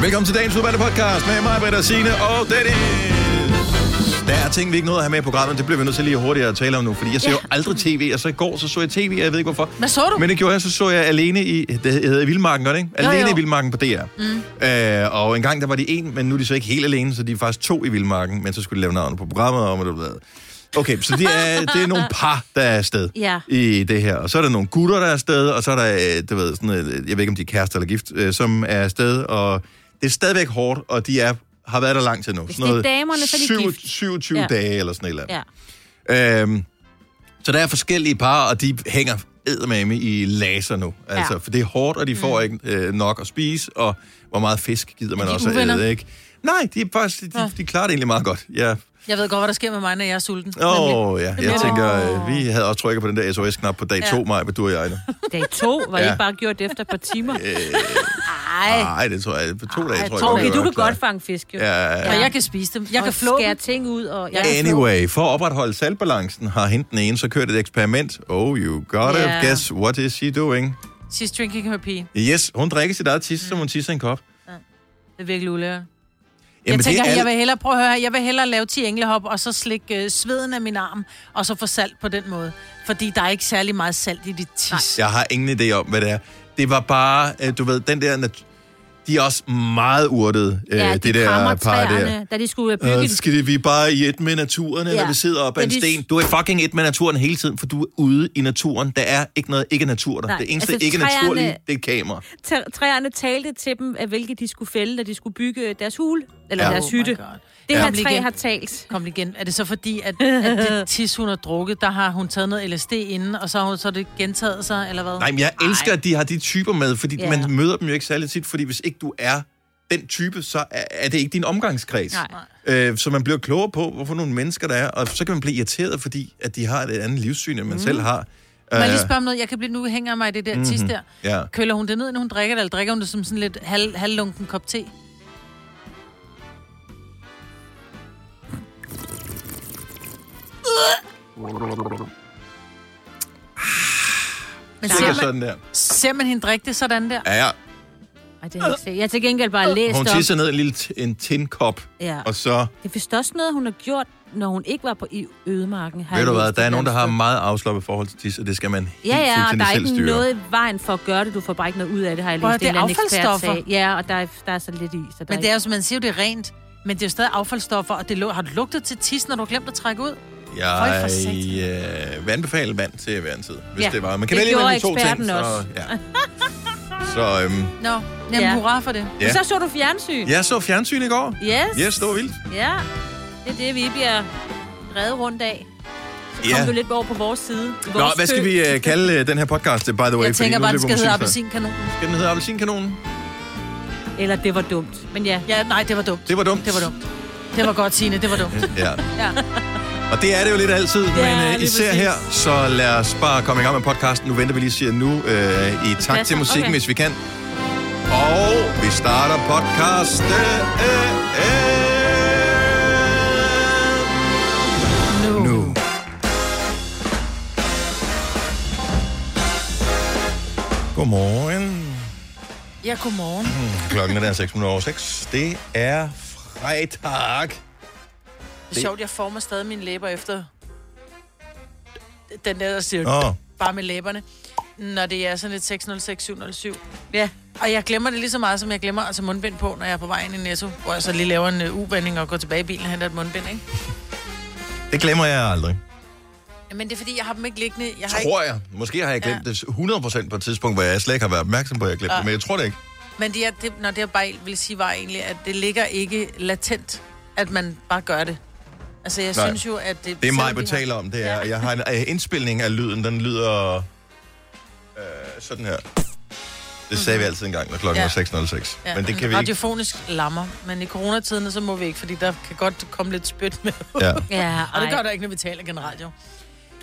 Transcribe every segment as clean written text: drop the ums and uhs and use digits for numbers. Velkommen til dagens udvalgte podcast med mig, Britta Sine og Dennis. Der er ting, vi ikke nåede at have med i programmet. Det bliver vi nødt til lige hurtigere at tale om nu, fordi jeg ser jo aldrig tv, og så i går så jeg tv, og jeg ved ikke hvorfor. Hvad så du? Men det gjorde jeg, så jeg Alene i, det hedder Vildmarken, ikke? Alene jo. I Vildmarken på DR. Og engang der var de en, men nu er de så ikke helt alene, så de er faktisk to i Vildmarken, men så skulle de lave navnet på programmet om, og det blev. Okay, så det er nogle par, der er afsted i det her. Og så er der nogle gutter, der er afsted, og så er der, du ved, sådan, jeg ved ikke, om de er kærester eller gift, som er afsted. Og det er stadigvæk hårdt, og de har været der lang tid nu. Hvis sådan noget, det er damerne, så er de gift. 27 dage eller sådan et eller andet. Så der er forskellige par, og de hænger eddermame i laser nu. Altså, for det er hårdt, og de får ikke nok at spise, og hvor meget fisk gider man også at æde, ikke? Nej, de klarer det egentlig meget godt. Jeg ved godt, hvad der sker med mig, når jeg er sulten. Jeg tænker, vi havde også trykket på den der SOS-knap på dag 2, Maja, hvad du og jeg nu. Dag 2? Var I ikke bare gjort efter et par timer? Nej, det tror jeg. På 2 dage, tror jeg. Okay, du kan godt fange fisk, jo. Og jeg kan spise dem. Jeg kan flå skære ting ud. Og anyway, for at opretholde saltbalancen, har hende den ene så kørt et eksperiment. Oh, you got it. Guess what is she doing? She's drinking her pee. Yes, hun drikker sit eget tisse, som hun tisser en kop. Det er virkelig ulækkert. Jamen, jeg tænker, jeg vil hellere lave 10 englehop, og så slikke sveden af min arm, og så få salt på den måde. Fordi der er ikke særlig meget salt i dit tis. Jeg har ingen idé om, hvad det er. Det var bare, du ved, den der... De er også meget urtede, det der par der. Da de skulle bygge... så skal vi bare i et med naturen, eller vi sidder op ad en sten. Du er fucking et med naturen hele tiden, for du er ude i naturen. Der er ikke noget ikke-natur der. Nej, det eneste ikke naturlige, det er kamera. Træerne talte til dem, af hvilke de skulle fælde, da de skulle bygge deres hule, eller deres hytte. Det her træ har talt. Kom igen. Er det så fordi, at det tis, hun har drukket, der har hun taget noget LSD inden, og så har det gentaget sig, eller hvad? Nej, men jeg elsker, at de har de typer med, fordi man møder dem jo ikke særlig tit, fordi hvis ikke du er den type, så er det ikke din omgangskreds. Så man bliver klogere på, hvorfor nogle mennesker der er, og så kan man blive irriteret, fordi at de har et andet livssyn, end man selv har. Må jeg lige spørge om noget? Jeg kan blive nu hænger af mig i det der tis der. Køller hun det ned, når hun drikker det, eller drikker hun det som sådan lidt halvlunken kop te? Men ser man hende drikke det sådan der? Ja. Ej, det har jeg ikke set. Jeg har til gengæld bare læst hun tisser ned en tindkop, og så... Det er vist også noget, hun har gjort, når hun ikke var på ødemarken. Ved du hvad, der er nogen, der har meget afslappet forhold til tis, og det skal man helt fuldstændig selv styre. Ja, og der er ikke noget vejen for at gøre det. Du får bare ikke noget ud af det, har jeg læst. Det er affaldsstoffer. Ja, og der er så lidt i. Så men det er jo, som man siger, det er rent. Men det er jo stadig affaldsstoffer, og det har du lugtet til tis, når du har glemt at trække ud? Jeg vil anbefale vand til hver en tid, hvis det var. Man kan vælge mellem de to ting, så... Så, Nå, hurra for det. Ja. Men så du fjernsyn. Jeg så fjernsyn i går. Yes, det var vildt. Ja, det er det, vi bliver reddet rundt af. Så kom du lidt over på vores side. Nå, hvad skal vi kalde den her podcast, by the way? Jeg tænker bare, den skal hedde Appelsinkanonen. Skal den hedde Appelsinkanonen? Eller det var dumt. Men nej, det var dumt. Det var dumt. Det var godt, Signe, det var dumt. Og det er det jo lidt altid, men især her, så lad os bare komme i gang med podcasten. Nu venter vi lige i takt til musikken, hvis vi kan. Og vi starter podcasten nu. Godmorgen. Ja, godmorgen. Klokken er der 6:06. Det er fredag. Det er sjovt, jeg former stadig mine læber efter den der siger bare med læberne, når det er sådan lidt 606, 707. Ja. Og jeg glemmer det lige så meget, som jeg glemmer at tage mundbind på, når jeg er på vej ind i Netto, hvor jeg så lige laver en u-vending og går tilbage i bilen og henter et mundbind, ikke? Det glemmer jeg aldrig. Men det er fordi, jeg har dem ikke liggende. Jeg har tror ikke... jeg. Måske har jeg glemt det 100% på et tidspunkt, hvor jeg slet ikke har været opmærksom på, at jeg glemte det, men jeg tror det ikke. Men når det jeg bare vil sige, var egentlig, at det ligger ikke latent, at man bare gør det. Altså, jeg synes jo, at det... Det er mig, jeg betaler om, det er. Jeg har en indspilning af lyden, den lyder sådan her. Det sagde vi altid engang, når klokken var 6:06. Ja. Men det kan vi ikke... Radiofonisk lammer, men i coronatiden, så må vi ikke, fordi der kan godt komme lidt spyt med. Og det gør der ikke, når vi taler generelt, jo.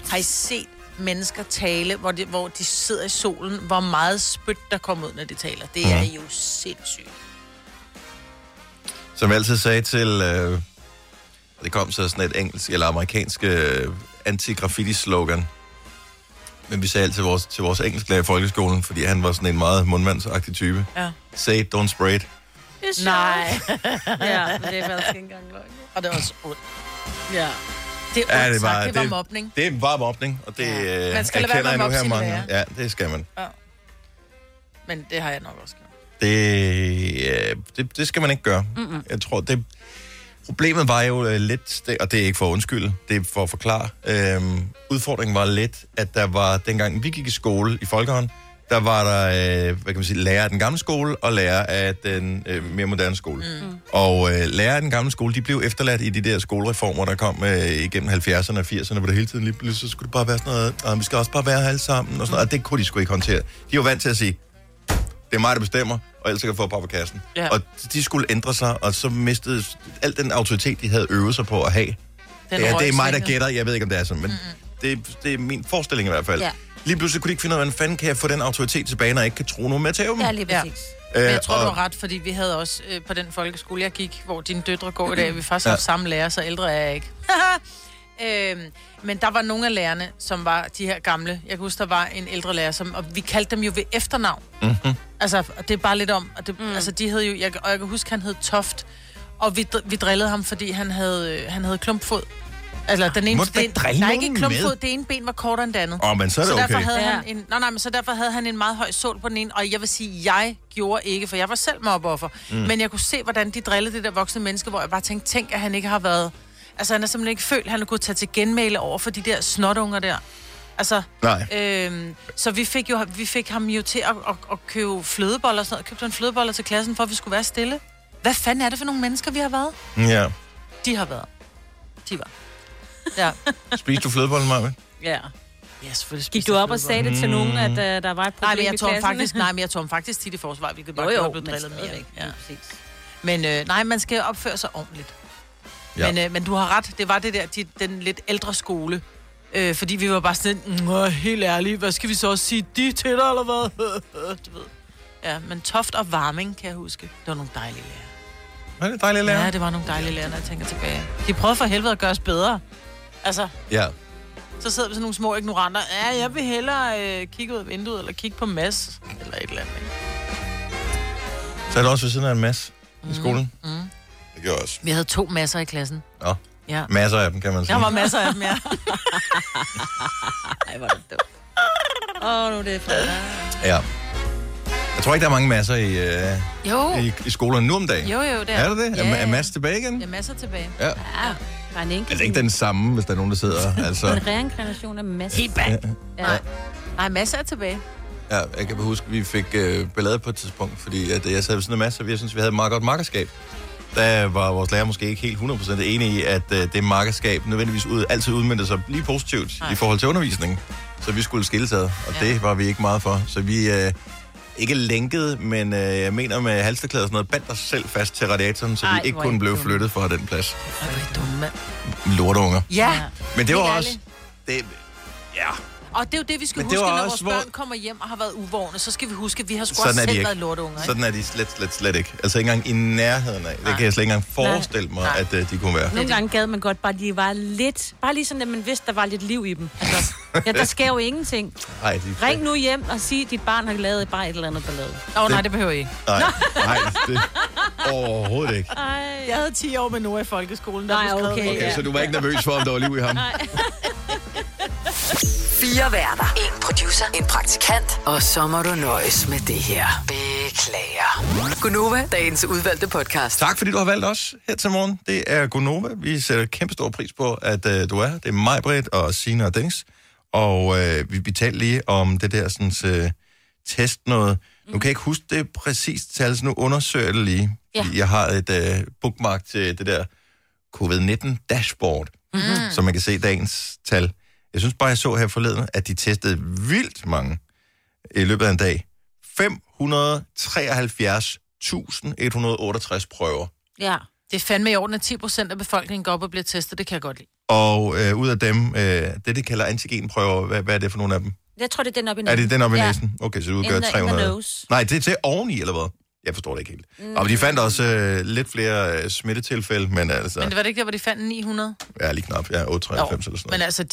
Har I set mennesker tale, hvor de sidder i solen, hvor meget spyt der kommer ud, når de taler? Det er jo sindssygt. Som jeg altid sagde til... Det kom så sådan et engelsk eller amerikansk anti-graffiti-slogan. Men vi sagde altid til vores engelsklærer i folkeskolen, fordi han var sådan en meget mundmandsagtig type. Say it, don't spray it. er nej. Ja, men det er faktisk ikke engang løgn. Og det var også ondt. Ja. Det er ondt, ja, det var mobning. Det var mobning, og det ja. Man skal erkender jeg nu her mange. Ja, det skal man. Ja. Men det har jeg nok også gjort. Det skal man ikke gøre. Mm-mm. Jeg tror, det... Problemet var jo lidt, og det er ikke for at undskylde, det er for at forklare. Udfordringen var lidt, at der var, dengang vi gik i skole i folkehånd, der var der, hvad kan man sige, lærer af den gamle skole og lærer af den mere moderne skole. Mm. Og lærer af den gamle skole, de blev efterladt i de der skolereformer, der kom igennem 70'erne og 80'erne, hvor det hele tiden lige så skulle det bare være sådan noget, og vi skal også bare være her alle sammen, og sådan noget, og det kunne de sgu ikke håndtere. De var vant til at sige, det er mig, der bestemmer, og ellers kan jeg få på kassen. Ja. Og de skulle ændre sig, og så mistede al den autoritet, de havde øvet sig på at have. Det er mig, der gætter. Jeg ved ikke, om det er sådan, men det er min forestilling i hvert fald. Ja. Lige pludselig kunne de ikke finde ud af, hvordan fanden kan jeg få den autoritet tilbage, når jeg ikke kan tro nogen med til dem? Ja, lige præcis. Ja. Men jeg tror, du har ret, fordi vi havde også på den folkeskole, jeg gik, hvor dine døtre går i dag, vi faktisk har samme lærer, så ældre er jeg ikke. Men der var nogle af lærerne, som var de her gamle. Jeg kan huske, der var en ældre lærer, og vi kaldte dem jo ved efternavn. Mm-hmm. Altså, og det er bare lidt om... Og det, altså, de hed jo... Og jeg kan huske, han hed Toft. Og vi drillede ham, fordi han havde klumpfod. Altså, den ene... Nej, ikke klumpfod. Med? Det ene ben var kortere end det andet. Men så er det okay. Så derfor havde han en meget høj sål på den ene. Og jeg vil sige, jeg gjorde ikke, for jeg var selv mobbeoffer. Men jeg kunne se, hvordan de drillede det der voksne menneske, hvor jeg bare tænkte, tænk, at han ikke har været... Altså, han er simpelthen ikke følt, han har kunnet tage til genmæle over for de der snotunger der. Altså, så vi fik ham jo til at købe flødeboller og sådan noget. Købte en flødeboller til klassen, for at vi skulle være stille. Hvad fanden er det for nogle mennesker, vi har været? Ja. De har været. De var. Ja. Spiste du flødeboller, Maja? Ja. Ja, selvfølgelig spiste. Gik du op og sagde det til nogen, at der var et problem i klassen? Men jeg tog ham faktisk tit i forsvar, hvilket bare gjorde, at blive drillet mere. Ja. Men man skal opføre sig ordentligt. Ja. Men du har ret, det var det der, den lidt ældre skole. Fordi vi var bare sådan, helt ærlige, hvad skal vi så også sige, de til dig, eller hvad? Du ved. Ja, men Toft og Varming, kan jeg huske. Det var nogle dejlige lærere. Var det dejlige lærere? Ja, det var nogle dejlige lærere, når jeg tænker tilbage. De prøvede for helvede at gøre os bedre. Altså, så sidder vi sådan nogle små ignoranter. Ja, jeg vil hellere kigge ud af vinduet, eller kigge på Mads, eller et eller andet. Så er det også ved siden af en Mads i skolen? Mm. Det gjorde også. Vi havde 2 masser i klassen. Nå. Ja. Masser af dem, kan man sige. Der var masser af dem, ja. Ej, hvor er det dumt. Nu er det fredag. Ja. Jeg tror ikke, der er mange masser i skolerne nu om dagen. Jo, det er. Er det det? Yeah. Er masser tilbage igen? Ja, masser tilbage. Ja. Bare en enkelt. Altså ikke den samme, hvis der er nogen, der sidder. Altså. En reinkarnation af masser. Helt bag. Ja. Nej, masser er tilbage. Ja, jeg kan huske, vi fik ballade på et tidspunkt, fordi at jeg sad ved sådan en masse, og jeg synes, vi havde et meget godt makkerskab. Der var vores lærer måske ikke helt 100% enige i, at det makkerskab nødvendigvis altid udmyndte sig lige positivt i forhold til undervisningen. Så vi skulle skilles ad, og det var vi ikke meget for. Så vi ikke lænkede, men jeg mener med halsterklæder og sådan noget, bandt os selv fast til radiatoren, så vi ikke kunne blive flyttet fra den plads. Ej, hvor er I dumme, mand. Lortunger. Ja. Men det var også... Det, ja. Og det er jo det, vi skal huske, når vores børn kommer hjem og har været uvågne, så skal vi huske, at vi har sgu også selv været lortunger, ikke? Sådan er de slet ikke. Altså ikke engang i nærheden af. Det kan jeg slet ikke engang forestille mig, at de kunne være. Nogle gange gad man godt bare, de var lidt... Bare lige sådan, at man vidste, der var lidt liv i dem. Altså, der sker jo ingenting. Ej, ring nu hjem og sig, at dit barn har lavet bare et eller andet ballade. Nej, det behøver I ikke. Nej, det overhovedet ikke. Ej. Jeg havde 10 år med Noah i folkeskolen. Så du var ikke nervøs for, om der var liv i ham? 4 værter. En producer. En praktikant. Og så må du nøjes med det her. Beklager. Gunova, dagens udvalgte podcast. Tak fordi du har valgt os her til morgen. Det er Gunova. Vi sætter kæmpe stor pris på, at du er her. Det er mig, Britt, og Sine og Dennis. Og vi talte lige om det der sådan, test noget. Nu kan jeg ikke huske det præcist tal, så nu undersøger jeg det lige. Ja. Jeg har et bookmark til det der COVID-19-dashboard, så man kan se dagens tal. Jeg synes bare, jeg så her forleden, at de testede vildt mange i løbet af en dag. 573.168 prøver. Ja, det er fandme i orden, at 10% af befolkningen går op og bliver testet. Det kan jeg godt lide. Og ud af dem, det kalder antigenprøver, hvad er det for nogle af dem? Jeg tror, det er den oppe i næsen. Er det den oppe i næsen? Okay, så det udgør 300. Nej, det er til oveni, eller hvad? Jeg forstår det ikke helt. Og de fandt også lidt flere smittetilfælde, men altså... Men det var det ikke der, hvor de fandt 900? Ja, lige knap. Ja, 893 eller sådan noget. Men altså,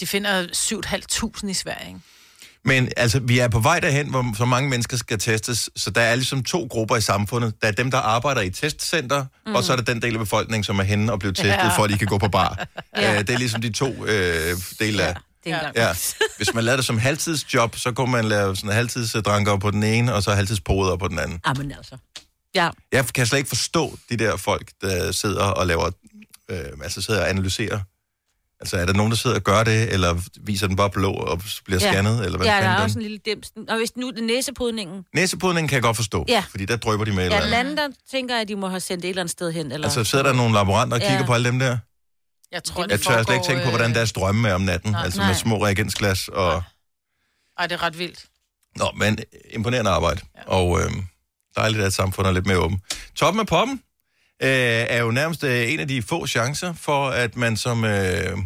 de finder 7.500 i Sverige, ikke? Men altså, vi er på vej derhen, hvor så mange mennesker skal testes, så der er ligesom to grupper i samfundet. Der er dem, der arbejder i testcenter, og så er der den del af befolkningen, som er henne og bliver testet, for at de kan gå på bar. Det er ligesom de to dele af... Ja. Hvis man lavede det som halvtidsjob, så kunne man lave sådan halvtidsdranker på den ene, og så halvtidspoder på den anden. Jamen altså. Ja. Jeg kan slet ikke forstå de der folk, der sidder og laver, sidder og analyserer. Altså, er der nogen, der sidder og gør det, eller viser den bare blå og bliver scannet? Eller hvad der er også en lille dims. Og hvis nu den næsepudningen... Næsepudningen kan jeg godt forstå, fordi der drypper de med et eller andet. Der tænker jeg, at de må have sendt et eller andet sted hen. Eller... Altså, sidder der nogle laboranter og kigger på alle dem der? Jeg tror, jeg tør slet ikke tænke på, hvordan deres drømme er om natten. Nej, altså med små reagensglas og... Ej, det er ret vildt. Nå, men imponerende arbejde. Ja. Og dejligt, at samfundet er lidt mere åben. Toppen med poppen er jo nærmest en af de få chancer for, at man som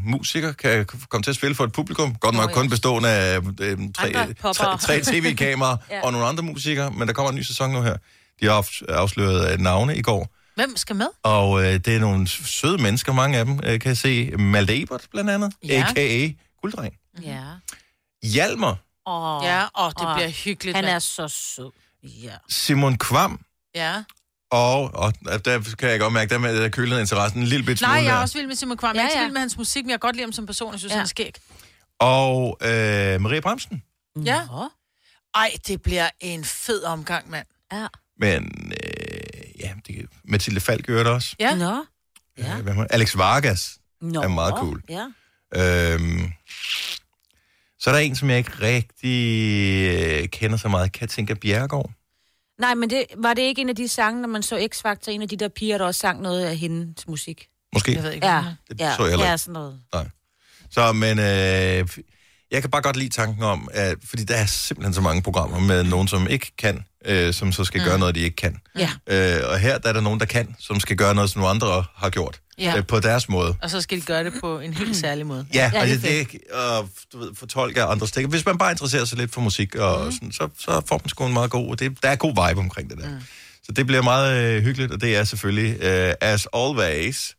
musiker kan komme til at spille for et publikum. Godt nok kun bestående af tre tv-kameraer og nogle andre musikere, men der kommer en ny sæson nu her. De har afsløret navne i går. Hvem skal med? Og det er nogle søde mennesker, mange af dem. Kan jeg se Malte Ebert, blandt andet, a.k.a. Gulddreng. Ja. Hjalmar. Det bliver hyggeligt. Han er så sød. Ja. Simon Kvam. Ja. Og der kan jeg godt mærke, der med kølet interessen en lille bit smule. Nej, jeg er også vild med Simon Kvam. Jeg er ikke vild med hans musik, men jeg godt lide ham som person. Jeg synes, han er skæg. Og Maria Bramsen. Ja. Ej, det bliver en fed omgang, mand. Ja. Men... Mathilde Falk gjorde det også. Ja. Nå. Ja. Alex Vargas er meget cool. Ja. Så er der en, som jeg ikke rigtig kender så meget. Katinka Bjerregaard. Nej, men var det ikke en af de sange, når man så X-Factor, en af de der piger, der også sang noget af hendes musik? Måske. Jeg ved ikke. Ja. Det så jeg heller ikke. Sådan noget. Nej. Så, men... jeg kan bare godt lide tanken om, at, fordi der er simpelthen så mange programmer med nogen, som ikke kan, som så skal gøre noget, de ikke kan. Ja. Og her der er der nogen, der kan, som skal gøre noget, som nogle andre har gjort på deres måde. Og så skal de gøre det på en helt særlig måde. Ja, og fortolke andre stikker. Hvis man bare interesserer sig lidt for musik, og sådan, så får man sgu en meget god... Der er god vibe omkring det der. Mm. Så det bliver meget hyggeligt, og det er selvfølgelig As Always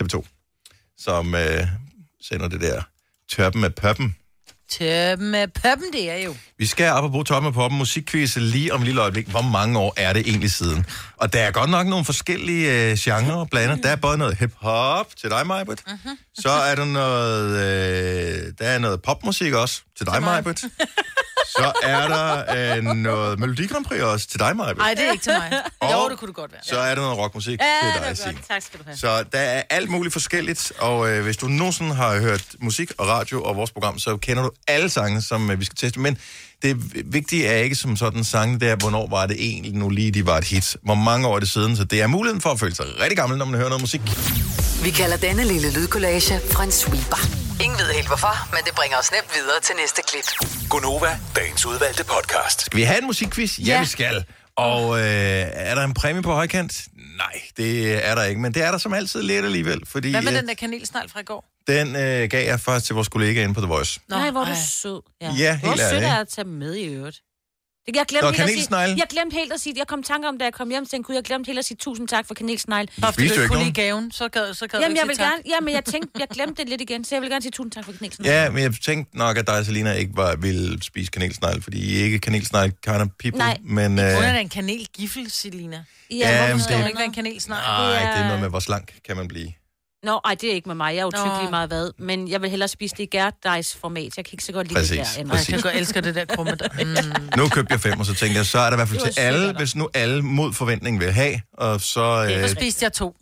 TV2, som sender det der Toppen med poppen. Toppen med poppen, det er jo. Vi skal op og bruge Toppen med poppen musikquiz lige om et lille øjeblik. Hvor mange år er det egentlig siden? Og der er godt nok nogle forskellige genrer blandet. Der er både noget hip-hop til dig, Majbrit. Så er der noget... der er noget popmusik også til dig, Majbrit. Så er der noget Melodi Grand Prix også til dig, Majbrit. Nej, det er ikke til mig. Og jo, det kunne du godt være. Så er der noget rockmusik til dig, Signe. Tak skal du have. Så der er alt muligt forskelligt, og hvis du nogensinde har hørt musik og radio og vores program, så kender du alle sange, som vi skal teste. Men det vigtige er ikke som sådan sange der, hvornår var det egentlig nu lige, de var et hit. Hvor mange år er det siden, så det er muligheden for at føle sig rigtig gammel, når man hører noget musik. Vi kalder denne lille lydkollage for en sweeper. Ingen ved helt hvorfor, men det bringer os nemt videre til næste klip. Gunova, dagens udvalgte podcast. Skal vi have en musikquiz? Ja, vi skal. Og er der en præmie på højkant? Nej, det er der ikke, men det er der som altid lidt alligevel. Fordi, hvad med den der kanelsnegl fra i går? Den gav jeg først til vores kollega inde på The Voice. Nej, hvor er du sød. Ja, helt hvor sødt er at tage med i øvrigt. Jeg glemte helt at sige det. Jeg kom i tanke om, da jeg kom hjem, tænkte jeg glemte helt at sige 1000 tak for kanelsnegle. Hvorfor du ikke kunne lide gaven, så gad jamen, jeg vil gerne. Jamen, jeg glemte det lidt igen, så jeg vil gerne sige 1000 tak for kanelsnegle. Ja, men jeg tænkte nok, at dig og Selina ikke ville spise kanelsnegle, fordi I ikke kanelsnegle kind of people. Nej, men... Hvordan er en kanelgiffel, Selina? Ja, hvorfor skal man ikke være en kanelsnegle? Nej, det er noget med, hvor slank kan man blive. Nå, ej, det er ikke med mig. Jeg er jo tykkelig meget hvad. Men jeg vil hellere spise det i gærdejsformat. Jeg kan ikke så godt lide det der. Jeg kan godt elske det der krumme der. Nu købte jeg 5, og så tænkte jeg, så er der i hvert fald til alle, hvis nu alle mod forventning vil have. Og så spiste jeg 2.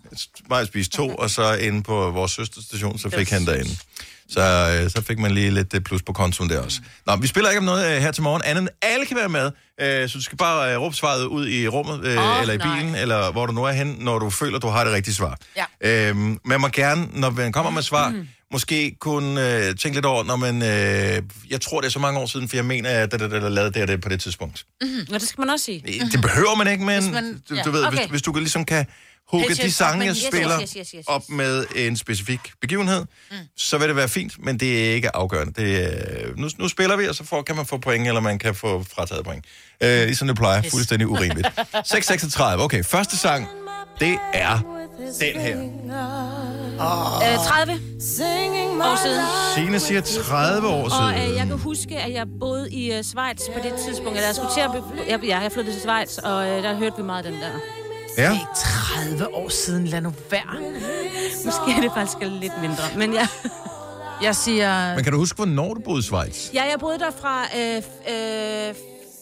Maja spiste 2, og så inde på vores søsterstation, så fik han derinde. Så fik man lige lidt plus på kontoen der også. Nå, vi spiller ikke om noget her til morgen, andet alle kan være med. Så du skal bare råbe svaret ud i rummet, eller i bilen, eller hvor du nu er henne, når du føler, du har det rigtige svar. Ja. Man må gerne, når man kommer med svar, måske kunne tænke lidt over, når man... jeg tror, det er så mange år siden, for jeg mener, at der lavede det på det tidspunkt. Nå, det skal man også sige. Det behøver man ikke, men du ved, hvis du ligesom kan... hugge de sange, jeg spiller op med en specifik begivenhed, så vil det være fint, men det er ikke afgørende. Det er, nu spiller vi, og så kan man få point, eller man kan få frataget point. Ligesom det plejer, fuldstændig urimeligt. 6:36, okay, første sang, det er den her. 30 år siden. Sine siger 30 år siden. Og jeg kan huske, at jeg boede i Schweiz på det tidspunkt. Jeg skulle til at jeg flyttede til Schweiz, og der hørte vi meget den der. Ja. Det er 30 år siden, lad nu være. Måske er det faktisk lidt mindre, men jeg... Jeg siger... Men kan du huske, hvornår du boede i Schweiz? Ja, jeg boede der fra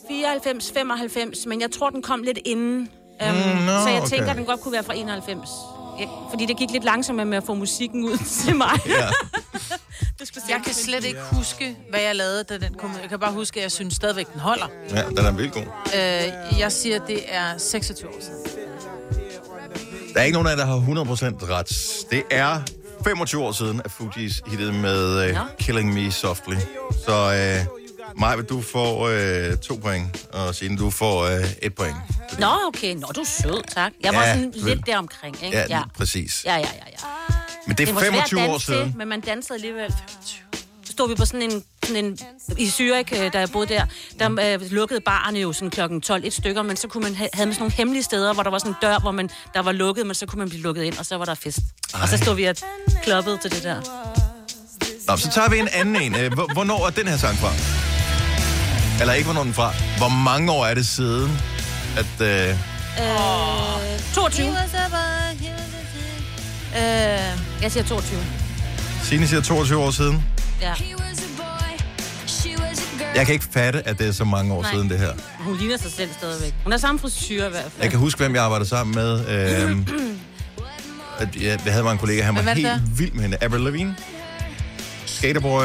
94, 95, men jeg tror, den kom lidt inden. Så jeg tænker, at den godt kunne være fra 91. Ja, fordi det gik lidt langsomt med at få musikken ud til mig. Ja. Jeg kan slet ikke huske, hvad jeg lavede, da den kom. Jeg kan bare huske, at jeg synes stadigvæk, den holder. Ja, den er vildt god. Jeg siger, at det er 26 år siden. Der er ikke nogen af der har 100% ret. Det er 25 år siden, at Fugees hittede med Killing Me Softly. Så Maja, du får 2 point, og Signe, du får 1 point. Fordi... Nå, okay. Nå, du er sød, tak. Jeg var sådan lidt deromkring, ikke? Ja, præcis. Ja. Men det er 25 år siden. Men man dansede alligevel 25. Så stod vi på sådan en i Zürich, da jeg boede der lukkede barerne jo sådan klokken 12 et stykker, men så kunne man havde man sådan nogle hemmelige steder, hvor der var sådan en dør, hvor man der var lukket, men så kunne man blive lukket ind, og så var der fest. Ej. Og så stod vi og kloppede til det der. Nå, så tager vi en anden en. Hvornår er den her sang fra? Eller ikke hvornår den fra? Hvor mange år er det siden, at... 22. Jeg siger 22. Signe siger 22 år siden. Ja. Jeg kan ikke fatte, at det er så mange år siden det her. Hun ligner sig selv stadigvæk. Hun er samme frisyr i hvert fald. Jeg kan huske, hvem jeg arbejdede sammen med. Jeg havde mig en kollega, han var helt vild med hende. Avril Lavigne. Skaterboy.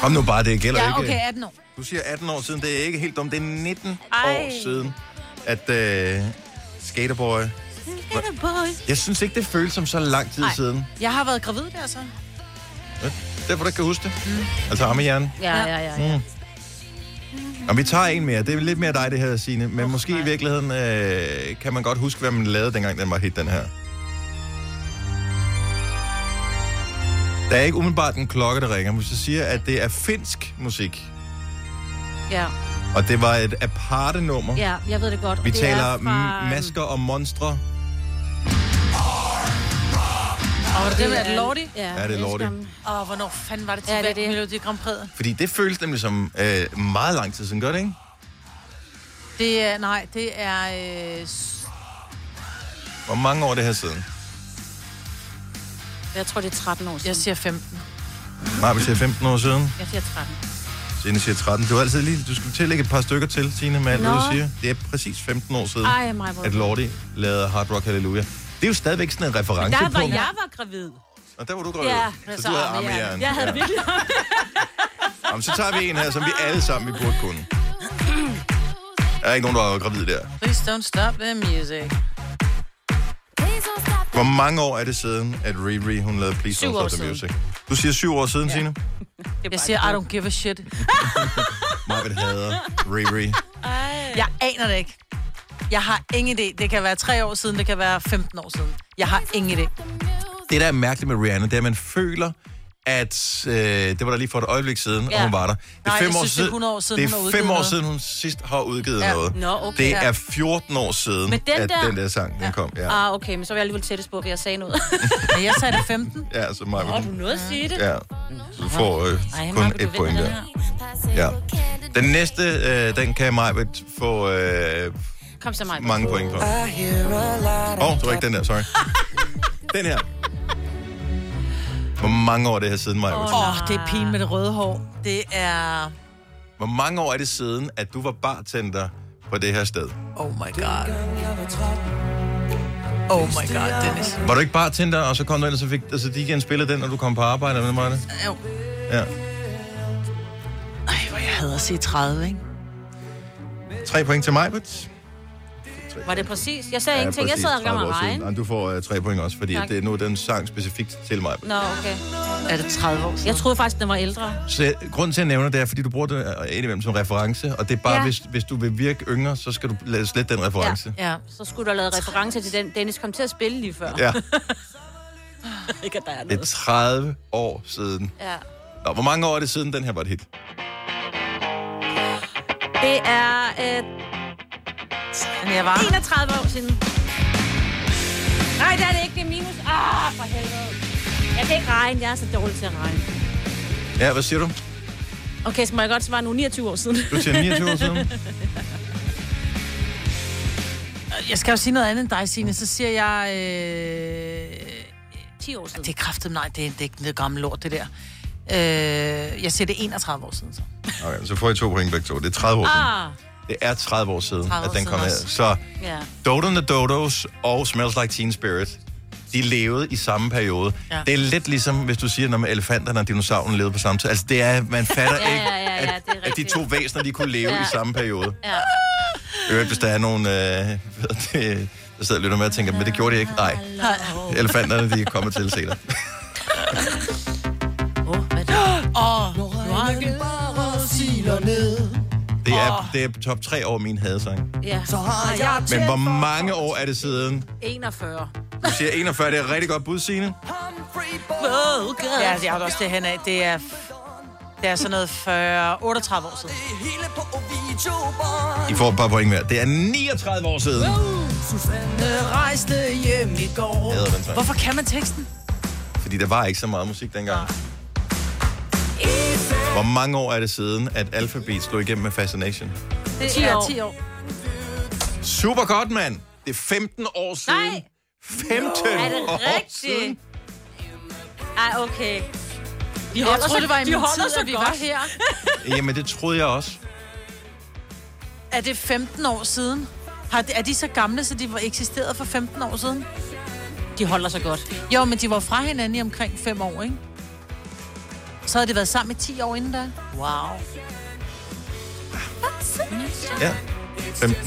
Kom nu bare, det gælder ikke. Ja, okay, 18 år. Du siger 18 år siden, det er ikke helt dumt. Det er 19 år siden, at Skaterboy... Jeg synes ikke, det føles som så lang tid siden. Jeg har været gravid der, så. Ja, derfor du kan huske det. Altså ammehjernen. Ja. Og vi tager en mere. Det er lidt mere dig, det her, Signe. Men måske i virkeligheden kan man godt huske, hvad man lavede, dengang den var hit, den her. Der er ikke umiddelbart en klokke, der ringer. Men så siger, at det er finsk musik. Ja. Og det var et aparte nummer. Ja, jeg ved det godt. Vi taler fra... masker og monstre. Og det er Lordi? Ja, det er Lordi. Og hvornår fanden var det til Melodi Grand Prix? Fordi det føles nemlig som meget lang tid siden, gør det, ikke? Det er, nej, det er... Hvor mange år det her siden? Jeg tror, det er 13 år siden. Jeg siger 15. Nej, vi siger 15 år siden. Jeg siger 13. Signe siger 13. Du har altid lige... Du skal til at lægge et par stykker til, Signe, med alt, hvad du siger. Det er præcis 15 år siden, at Lordi lavede Hard Rock Hallelujah. Det er jo stadigvæk sådan en referencepunkt. Men der var jeg var gravid. Og der var du gravid. Ja, så du havde armejern. Jeg havde virkelig armejern. Så tager vi en her, som vi alle sammen burde kunne. Der er ikke nogen, der var gravid der. Please don't stop the music. Hvor mange år er det siden, at Riri, hun lavede Please Don't Stop the Music? Du siger 7 år siden, Signe? Jeg siger, I don't give a shit. Marvind hader Riri. Jeg aner det ikke. Jeg har ingen idé. Det kan være 3 år siden, det kan være 15 år siden. Jeg har ingen idé. Det, der er mærkeligt med Rihanna, det er, at man føler, at det var der lige for et øjeblik siden, og hun var der. Det er 5 år siden, hun sidst har udgivet noget. Nå, okay, det er 14 år siden, den at den der sang den kom. Ja. Ah, okay, men så var jeg alligevel tættest på, at jeg sagde noget. Men jeg sagde det 15. Ja, så meget. Har du noget at sige det? Ja, så du får kun Maja, 1 point der. Ja. Den næste, den kan Maja få... Kom så meget. Mange point på. Det var ikke den der, sorry. Den her. Hvor mange år er det her siden, Maja? Det er pigen med det røde hår. Det er... Hvor mange år er det siden, at du var bartender på det her sted? Oh my god, Dennis. Var du ikke bartender, og så kom du ind, og så fik de igen spillet den, når du kom på arbejde? Eller hvad var det? Jo. Ja. Ej, hvor jeg hader at sige 30, ikke? 3 point til Maja. Var det præcis? Jeg sagde ingenting. Jeg sad og gav mig regn. Du får 3 point også, fordi det er nu den sang specifikt til mig. Nå, okay. Er det 30 år siden? Jeg troede faktisk, den var ældre. Så grunden til, at jeg nævner det, er, fordi du bruger det indimellem som reference, og det er bare, hvis du vil virke yngre, så skal du slette den reference. Ja, så skulle du have lavet reference til den. Dennis kom til at spille lige før. Ja. Ikke, at der er noget. Det er 30 år siden. Ja. Nå, hvor mange år er det siden, den her var et hit? Det er... 31 år siden. Nej, det er det ikke. Det er minus. Ah, for helvede. Jeg kan ikke regne. Jeg er så dårlig til at regne. Ja, hvad siger du? Okay, så må jeg godt svare nu 29 år siden. Du siger 29 år siden? Jeg skal jo sige noget andet end dig, Signe. Så siger jeg... 10 år siden. Det er kraftigt. Nej, det er ikke noget gammel lort, det der. Jeg siger det 31 år siden, så. Okay, så får I 2 point begge to. Det er 30 år siden. Det er 30 år siden, at den kom her. Så yeah. Dodo and the Dodos og Smells Like Teen Spirit, de levede i samme periode. Yeah. Det er lidt ligesom, hvis du siger, at elefanterne og dinosaurerne levede på samme tid. Altså, det er, man fatter ikke, at de to væsener, de kunne leve i samme periode. Øvrigt, hvis der er nogen, der sidder og lytter med og tænker, men det gjorde de ikke. Nej, elefanterne, de er kommet til senere. Det er top 3 over min hadesang. Ja. Men hvor mange år er det siden? 41. Du siger 41, det er et rigtig godt bud, Signe. Ja, jeg har også det henad. Det er sådan noget 40, 38 år siden. I får et par point mere. Det er 39 år siden. Hvorfor kan man teksten? Fordi der var ikke så meget musik dengang. Ja. Hvor mange år er det siden, at Alphabeat slog igennem med Fascination? Det er 10 år. 10 år. Super godt, mand! Det er 15 år siden. Nej! 15 år siden. Ej, okay. Jeg troede, det var i min tid, at vi var her. Jamen, det troede jeg også. Er det 15 år siden? Er de så gamle, så de var eksisteret for 15 år siden? De holder sig godt. Jo, men de var fra hinanden i omkring 5 år, ikke? Så havde det været sammen i 10 år inden da. Wow. Ja. 15.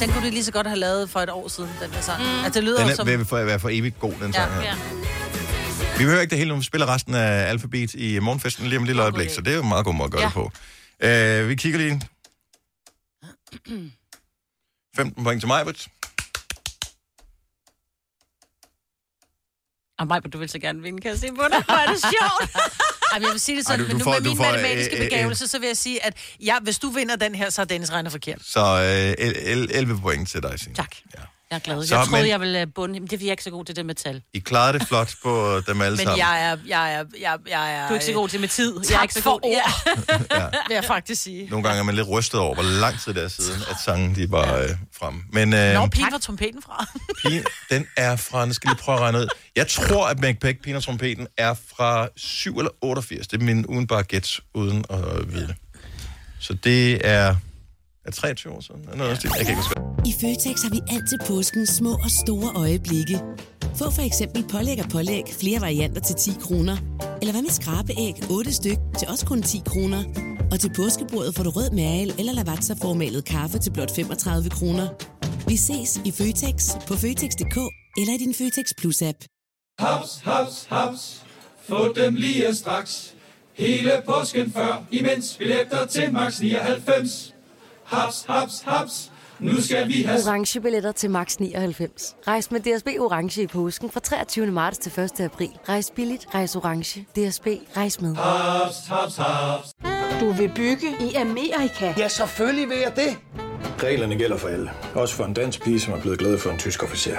Den kunne lige så godt have lavet for et år siden, den der sang. Mm. Altså, det lyder den vil være for evigt god, den sang her. Ja. Vi hører ikke det hele, når vi spiller resten af Alphabeat i morgenfesten lige om et lille øjeblik, så det er jo en meget god måde at gøre det på. Vi kigger lige. 15 point til Majbert. Du vil så gerne vinde, kan jeg se på dig. Hvor er det sjovt. Jamen, jeg vil sige det sådan, men nu med min matematiske begavelse, så vil jeg sige, at hvis du vinder den her, så er Dennis regnet forkert. Så 11 point til dig, Signe. Tak. Ja. Jeg er glad. Så, jeg troede, jeg ville bunde. Men det er fordi jeg ikke så god til det med tal. I klarede det flot på dem alle sammen. Men jeg er... Du er ikke så god til med tid. Jeg er ikke så god for ord. Ja. Vil jeg faktisk sige. Nogle gange er man lidt rystet over, hvor lang tid det er siden, at sangen de var frem. Men... Nå, pigen var trompeten fra. Den er fra... Nu skal lige prøve at regne ud. Jeg tror, at McPack, pigen og trompeten, er fra 7 eller 88. Det er min udenbare gæt, uden at vide det. Så det er... Er 23 år siden? Er noget jeg kan ikke huske. I Føtex har vi altid påsken små og store øjeblikke. Få for eksempel pålæg flere varianter til 10 kroner. Eller hvad med skrabeæg 8 styk til også kun 10 kroner. Og til påskebordet får du rød mal eller lavatserformalet kaffe til blot 35 kroner. Vi ses i Føtex på Føtex.dk eller i din Føtex Plus-app. Haps, haps, haps. Få dem lige straks. Hele påsken før, imens billetter til max 99. Haps, haps, haps. Nu skal vi have orange billetter til max 99. Rejs med DSB orange i påsken fra 23. marts til 1. april. Rejs billigt, rejs orange. DSB, rejs med. Hops, hops, hops. Du vil bygge i Amerika? Ja, selvfølgelig vil jeg det. Reglerne gælder for alle. Også for en dansk pige, som er blevet glad for en tysk officer.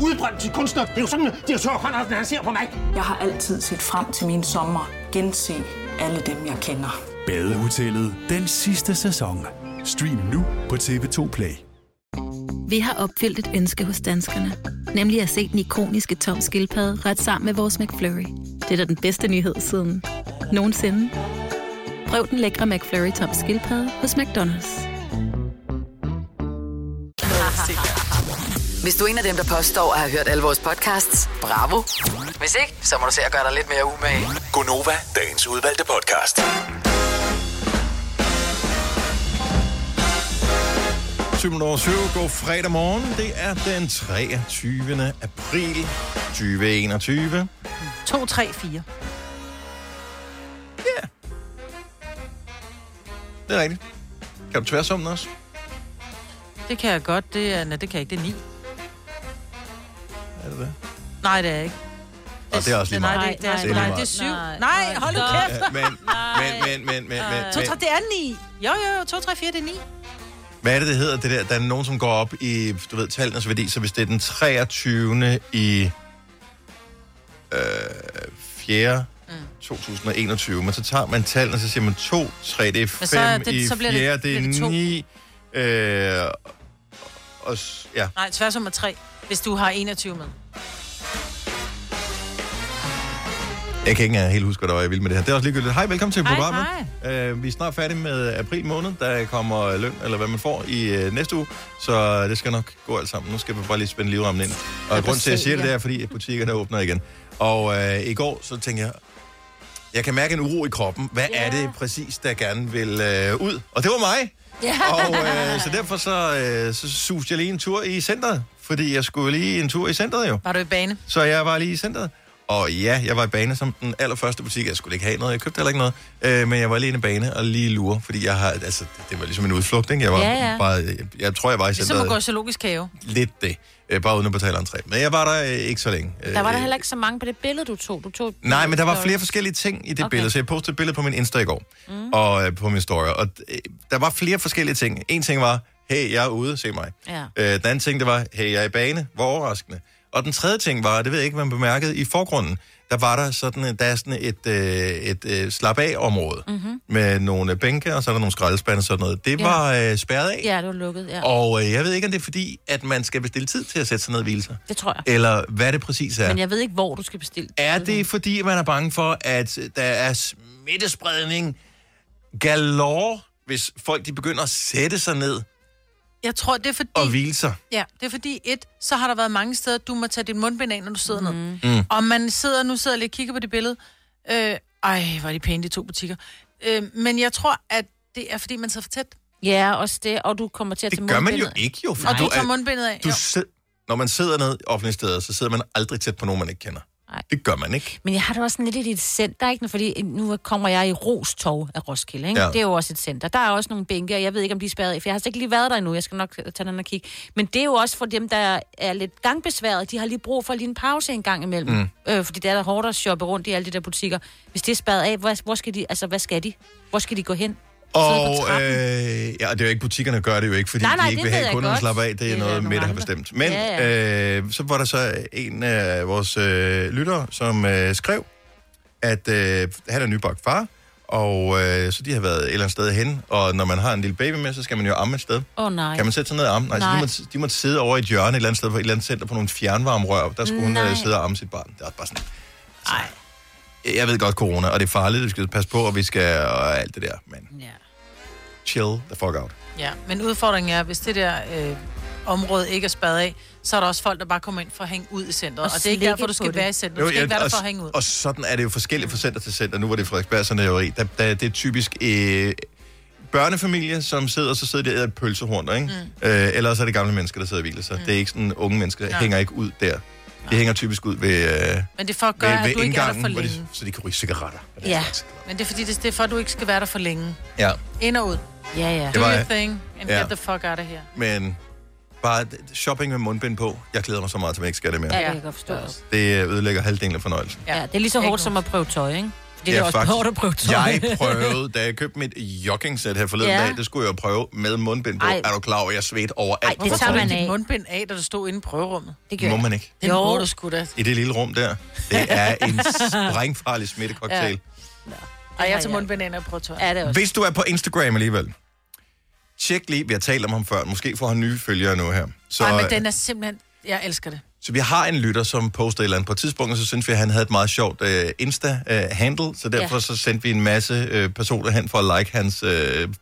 Udbrøndt til kunstner. Det er jo sådan, at de har tørt, han ser på mig. Jeg har altid set frem til min sommer. Gense alle dem, jeg kender. Badehotellet. Den sidste sæson. Stream nu på TV2 Play. Vi har opfyldt et ønske hos danskerne. Nemlig at se den ikoniske tom skildpadde ret sammen med vores McFlurry. Det er da den bedste nyhed siden nogensinde. Prøv den lækre McFlurry tom skildpadde hos McDonald's. Hvis du er en af dem, der påstår at have hørt alle vores podcasts, bravo. Hvis ikke, så må du se at gøre dig lidt mere umage. Gunova, dagens udvalgte podcast. God fredag morgen. Det er den 23. april 2021. 2, 3, 4. Ja. Det er rigtigt. Kan du tværsummen også? Det kan jeg godt. Det kan jeg ikke. Det er 9. Er det det? Nej, det er ikke. Og det er også lige meget. Nej, det er 7. Nej, hold nu kæft. Men. 2, 3, det er 9. Jo, 2, 3, 4, det er 9. Hvad er det, det hedder det der? Der er nogen, som går op i, du ved, tallernes værdi, så hvis det er den 23. i 4. 2021, men så tager man tallene, så siger man 2, 3, det er 5, i 4, det er 9, og ja. Nej, tværsum er 3, hvis du har 21 med. Jeg kan ikke engang helt huske, hvad der var, jeg ville med det her. Det er også ligegyldigt. Hej, velkommen til programmet. Vi er snart færdige med april måned. Der kommer løn, eller hvad man får, i næste uge. Så det skal nok gå alt sammen. Nu skal vi bare lige spænde livremmen ind. Og grund til, at jeg siger det, er, fordi butikkerne åbner igen. Og i går, så tænkte jeg, jeg kan mærke en uro i kroppen. Hvad er det præcis, der gerne vil ud? Og det var mig. Og så derfor så suste jeg lige en tur i centret. Fordi jeg skulle lige en tur i centret jo. Var du i bane? Så jeg var lige i centret. Og ja, jeg var i bane som den allerførste butik. Jeg skulle ikke have noget, jeg købte heller ikke noget. Men jeg var alene i bane og lige lure, fordi jeg har, altså, det var ligesom en udflugt, ikke? Jeg var bare, jeg tror, jeg var i centret. Ligesom at gå i zoologisk have. Lidt det. Bare uden at betale entré. Men jeg var der ikke så længe. Der var der heller ikke så mange på det billede, du tog. Nej, men der var flere forskellige ting i det billede. Så jeg postede et billede på min Insta i går. Og på min story. Og der var flere forskellige ting. En ting var, hey, jeg er ude, se mig. Den anden ting, det var, hey, jeg er i bane. Hvor overraskende. Og den tredje ting var, det ved jeg ikke, man bemærkede, i forgrunden, der var der sådan, der sådan et slap-af-område med nogle bænke, og så er der nogle skraldespande og sådan noget. Det var spærret af. Ja, det var lukket, ja. Og jeg ved ikke, om det er fordi, at man skal bestille tid til at sætte sig ned og hvile sig. Det tror jeg. Eller hvad det præcis er. Men jeg ved ikke, hvor du skal bestille. Er det fordi, man er bange for, at der er smittespredning galore, hvis folk de begynder at sætte sig ned? Jeg tror, det er fordi... Og hvile sig. Ja, det er fordi, så har der været mange steder, du må tage dit mundbind af, når du sidder ned. Og man sidder, nu sidder jeg lige og kigger på det billede. Ej, hvor er de pæne, de to butikker. Men jeg tror, at det er, fordi man sidder for tæt. Ja, også det, og du kommer til at tage mundbindet af. Det gør man jo ikke, jo. Og du tager mundbindet af. Når man sidder ned i offentlige steder, så sidder man aldrig tæt på nogen, man ikke kender. Nej. Det gør man ikke. Men jeg har det også sådan lidt i et center, ikke? Fordi nu kommer jeg i Rostov af Roskilde, ikke? Ja. Det er jo også et center. Der er også nogle bænke, og jeg ved ikke, om de er spærret af, for jeg har slet ikke lige været der endnu. Jeg skal nok tage den og kigge. Men det er jo også for dem, der er lidt gangbesværet. De har lige brug for lige en pause en gang imellem. Fordi det er der hårdt at shoppe rundt i alle de der butikker. Hvis det er spærret af, hvor skal de? Hvor skal de gå hen? Og ja, det er jo ikke, butikkerne gør det jo ikke, fordi de ikke vil have kunden slappe af. Det er noget, Mette har bestemt. Men så var der så en af vores lyttere, som skrev, at han er nybagt far, og så de har været et eller andet sted hen. Og når man har en lille baby med, så skal man jo amme et sted. Kan man sætte sig ned og amme? Nej. Så de måtte sidde over i et hjørne et eller andet sted, på et eller andet center på nogle fjernvarmerør. Der skulle hun sidde og amme sit barn. Det er bare sådan... Nej. Jeg ved godt corona, og det er farligt, vi skal passe på, og vi skal og alt det der, men chill the fuck out. Ja, men udfordringen er, hvis det der område ikke er spadet af, så er der også folk, der bare kommer ind for at hænge ud i centret, og det er ikke derfor, du skal være i centret, du skal ikke være der for at hænge ud. Og sådan er det jo forskelligt fra center til center. Nu var det Frederiksberg, sådan er jo i. Det er typisk børnefamilier, som sidder, så sidder de og æder et pølsehorn, ikke? Ellers er det gamle mennesker, der sidder og hviler sig. Det er ikke sådan, unge mennesker hænger ikke ud der. Det hænger typisk ud ved men det for at gøre, at du ikke er der for længe. Så de kan ryge cigaretter. Ja, men det er fordi, det er for, at du ikke skal være der for længe. Ja. Ind og ud. Ja. Do your thing and get the fuck out of here. Men bare shopping med mundbind på. Jeg glæder mig så meget til, at jeg ikke skal det mere. Ja, det kan jeg forstå. Det ødelægger halvdelen af fornøjelsen. Ja, det er lige så hårdt som at prøve tøj, ikke? Det er også hårdt at prøve tøj. Jeg prøvede, da jeg købte mit jogging-sæt her forleden dag, det skulle jeg prøve med mundbind på. Er du klar over, jeg svedte overalt? Hvorfor tager man dit mundbind af, da du stod inde i prøverummet? Det må man ikke. Det må du sgu da. I det lille rum der. Det er en sprængfarlig smittecocktail. Og jeg tager mundbind ind og prøver tøj. Hvis du er på Instagram alligevel, tjek lige, vi har talt om ham før. Måske får han nye følgere nu her. Nej, men den er simpelthen... Jeg elsker det. Så vi har en lytter, som postede et eller andet på et tidspunkt, og så synes vi, at han havde et meget sjovt Insta-handle, så derfor så sendte vi en masse personer hen for at like hans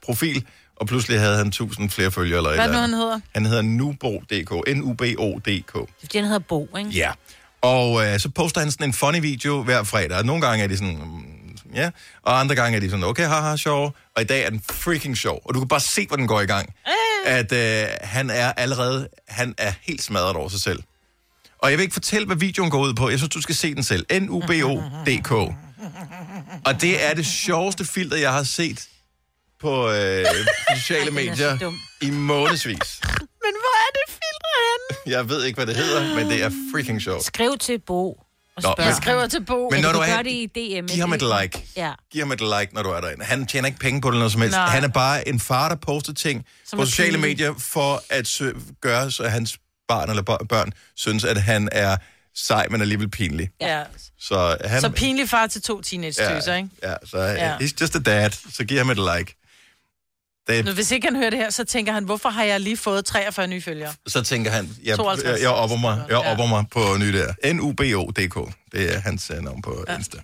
profil, og pludselig havde han 1000 flere følgere. Eller hvad nu han hedder? Han hedder Nubo.dk. N-U-B-O-D-K. Fordi han hedder Bo, ikke? Ja. Og så poster han sådan en funny video hver fredag, og nogle gange er det sådan... Ja, og andre gange er de sådan, okay, haha, sjov. Og i dag er den freaking sjov. Og du kan bare se, hvor den går i gang. At han er helt smadret over sig selv. Og jeg vil ikke fortælle, hvad videoen går ud på. Jeg synes, du skal se den selv. Nubo.dk. Og det er det sjoveste filter, jeg har set på sociale medier i månedsvis. Men hvor er det filter henne? Jeg ved ikke, hvad det hedder, men det er freaking sjovt. Skriv til Bo. Jeg skriver til Bo, men når du gør det i DM. Giv ham et like. Ja. Giv ham et like, når du er derinde. Han tjener ikke penge på det eller noget som helst. Nej. Han er bare en far, der poster ting som på sociale medier, for at gøre, så hans barn eller børn synes, at han er sej, men alligevel pinlig. Ja. Så pinlig far til 2 teenage-tøser, ikke? Ja, så he's just a dad. Så giv ham et like. Nu, hvis ikke han hører det her, så tænker han, hvorfor har jeg lige fået 43 nye følgere? Så tænker han, jeg opper mig, mig på ny der. Nubo.dk, det er hans navn på Insta.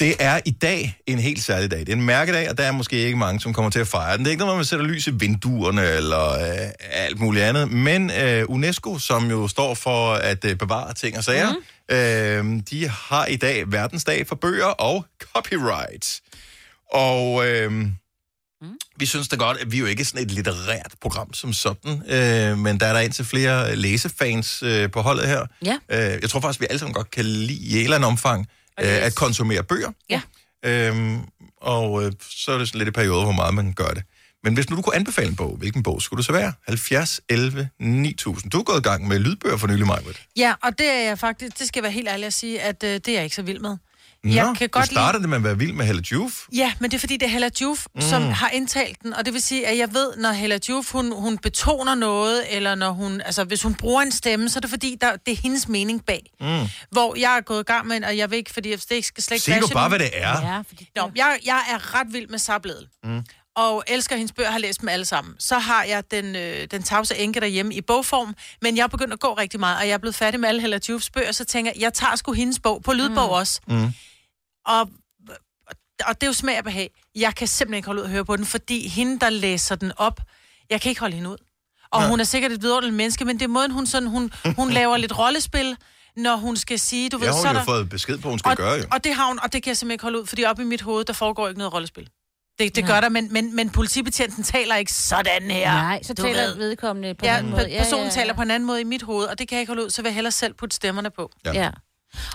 Det er i dag en helt særlig dag. Det er en mærkedag, og der er måske ikke mange, som kommer til at fejre den. Det er ikke noget, man sætter lys i vinduerne eller alt muligt andet. Men UNESCO, som jo står for at bevare ting og sager, de har i dag verdensdag for bøger og copyright. Og... vi synes da godt, at vi jo ikke er sådan et litterært program som sådan, men der er der indtil flere læsefans på holdet her. Ja. Jeg tror faktisk, vi alle sammen godt kan lide i et eller andet omfang at konsumere bøger. Ja. Og så er det sådan lidt i perioder, hvor meget man gør det. Men hvis nu du kunne anbefale en bog, hvilken bog skulle det så være? 70, 11, 9000. Du er gået i gang med lydbøger for nylig, Majbrit. Ja, og det er jeg faktisk, det skal være helt ærlig at sige, at det er jeg ikke så vild med. Du startede det med at være vild med Hella Joof. Ja, men det er fordi, det er Hella Joof, som har indtalt den. Og det vil sige, at jeg ved, når Hella Joof, hun betoner noget, eller når hun, altså, hvis hun bruger en stemme, så er det fordi, det er hendes mening bag. Hvor jeg er gået i gang med, og jeg ved ikke, fordi jeg skal slet ikke... Siger du bare, hvad det er? Ja, fordi... Nå, jeg er ret vild med Sabledel. Og elsker hendes bøger, har læst dem alle sammen. Så har jeg den tavse enke derhjemme i bogform, men jeg er begyndt at gå rigtig meget, og jeg er blevet færdig med alle Hella Joofs bøger, så tænker jeg tager sgu hendes bog på lydbog også. Og det er jo smag og behag. Jeg kan simpelthen ikke holde ud at høre på den, fordi hende, der læser den op, jeg kan ikke holde hende ud. Og hun er sikkert et vidunderligt menneske, men det er måden, hun laver lidt rollespil, når hun skal sige, du ved, så der... Jeg har jo fået besked på, hun skal gøre jo. Og det har hun, og det kan jeg simpelthen ikke holde ud, fordi op i mit hoved, der foregår ikke noget rollespil. Det gør der, men politibetjenten taler ikke sådan her. Nej, så taler vedkommende på en anden måde. Personen taler på en anden måde i mit hoved, og det kan jeg ikke holde ud, så vil jeg hellere selv putte stemmerne på. Ja.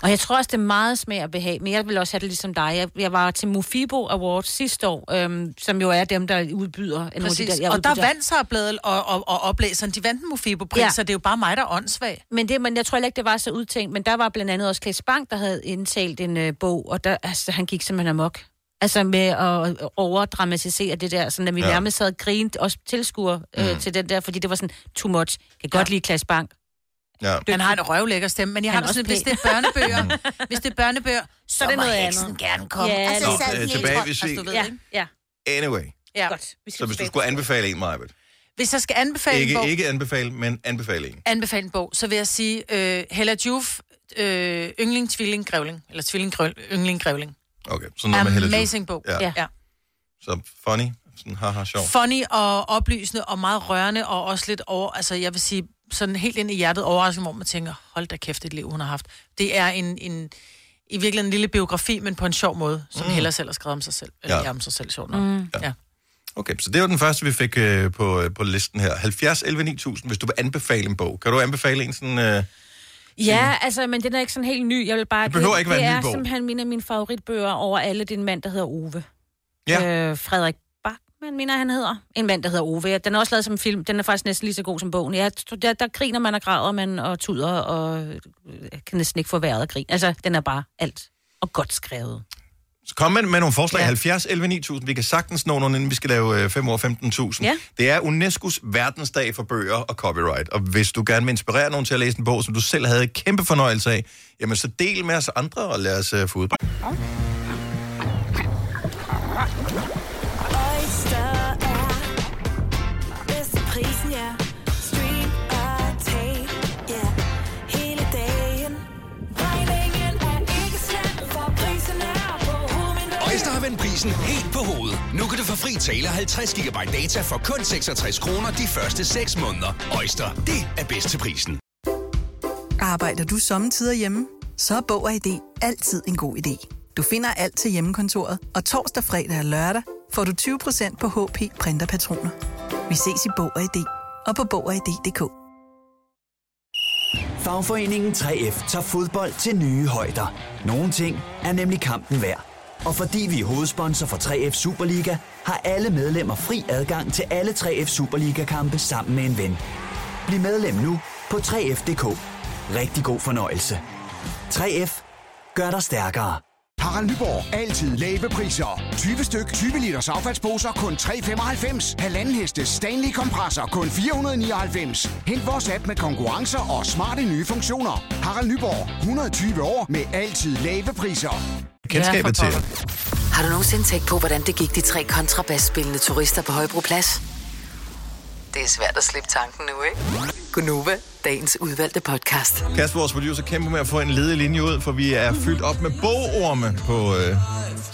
Og jeg tror også, det er meget smag og behag, men jeg vil også have det ligesom dig. Jeg var til Mofibo Awards sidste år, som jo er dem, der udbyder. Præcis, de der, og der vandt Sabledel og oplæseren. De vandt en Mofibo-pris, så det er jo bare mig, der er åndssvag. Men jeg tror ikke, det var så udtænkt. Men der var blandt andet også Claus Bank, der havde indtalt en bog, og der, altså, han gik simpelthen amok. Altså med at overdramatisere det der, sådan at vi nærmest havde grint også tilskuer til den der, fordi det var sådan too much. Jeg kan godt lide Claus Bank. Ja. Han har en røvlækker stemme, men jeg har sådan, hvis det er børnebøger, så er det noget andet. Så må gerne komme. Ja, altså, tilbage, hvis vi... Anyway. Ja. Godt. Så hvis du skulle anbefale en, Majbrit. Hvis jeg skal anbefale en bog... Ikke anbefale, men anbefale en. Anbefale en bog, så vil jeg sige Hella Joof, Yngling, Tvilling, Grævling. Eller Tvilling, Yngling, Grævling. Okay, sådan noget med Hella Joof. Amazing bog, ja. Så funny, sådan sjov. Funny og oplysende og meget rørende og også lidt over... Altså, jeg vil sige... sådan helt ind i hjertet overraskende, hvor man tænker, hold da kæft, det liv, hun har haft. Det er en i virkeligheden en lille biografi, men på en sjov måde, som Hella selv har skrevet om sig selv. Eller om sig selv, sjovt nok. Okay, så det var den første, vi fik på listen her. 70, 11, 9000, hvis du vil anbefale en bog. Kan du anbefale en sådan... altså, men den er ikke sådan helt ny. Jeg vil bare... Det behøver ikke være en ny bog. Det er simpelthen en af mine favoritbøger over alle. Det er en mand, der hedder Ove. Frederik. Man mener, han hedder. En mand, der hedder Ove. Den er også lavet som film. Den er faktisk næsten lige så god som bogen. Ja, der griner man og græder man og tuder og kan næsten ikke få vejret at grine. Altså, den er bare alt og godt skrevet. Så kom med nogle forslag. 70, 11, 9000. Vi kan sagtens nå nogen, inden vi skal lave 5 år 15.000. Ja. Det er UNESCO's verdensdag for bøger og copyright. Og hvis du gerne vil inspirere nogen til at læse en bog, som du selv havde kæmpe fornøjelse af, jamen så del med os andre og lad os få udbredt. Prisen helt på hovedet. Nu kan du få fri tale 50 GB data for kun 66 kroner de første 6 måneder. Øjster, det er bedst til prisen. Arbejder du sommetider hjemme? Så er Bog og ID altid en god idé. Du finder alt til hjemmekontoret, og torsdag, fredag og lørdag får du 20% på HP printerpatroner. Vi ses i Bog og ID og på Bog og ID.dk. Fagforeningen 3F tager fodbold til nye højder. Nogle ting er nemlig kampen værd. Og fordi vi er hovedsponsor for 3F Superliga, har alle medlemmer fri adgang til alle 3F Superliga-kampe sammen med en ven. Bliv medlem nu på 3F.dk. Rigtig god fornøjelse. 3F gør dig stærkere. Harald Nyborg. Altid lave priser. 20 styk, 20 liters affaldsposer kun 3,95. Halvanden hestes Stanley kompresser kun 499. Hent vores app med konkurrencer og smarte nye funktioner. Harald Nyborg. 120 år med altid lave priser. Kendskabet til. Har du nogensinde tænkt på, hvordan det gik de 3 kontrabasspillende turister på Højbroplads? Det er svært at slippe tanken nu, ikke? Gunova, dagens udvalgte podcast. Kasper, vores producer, kæmper med at få en ledig linje ud, for vi er fyldt op med bogorme på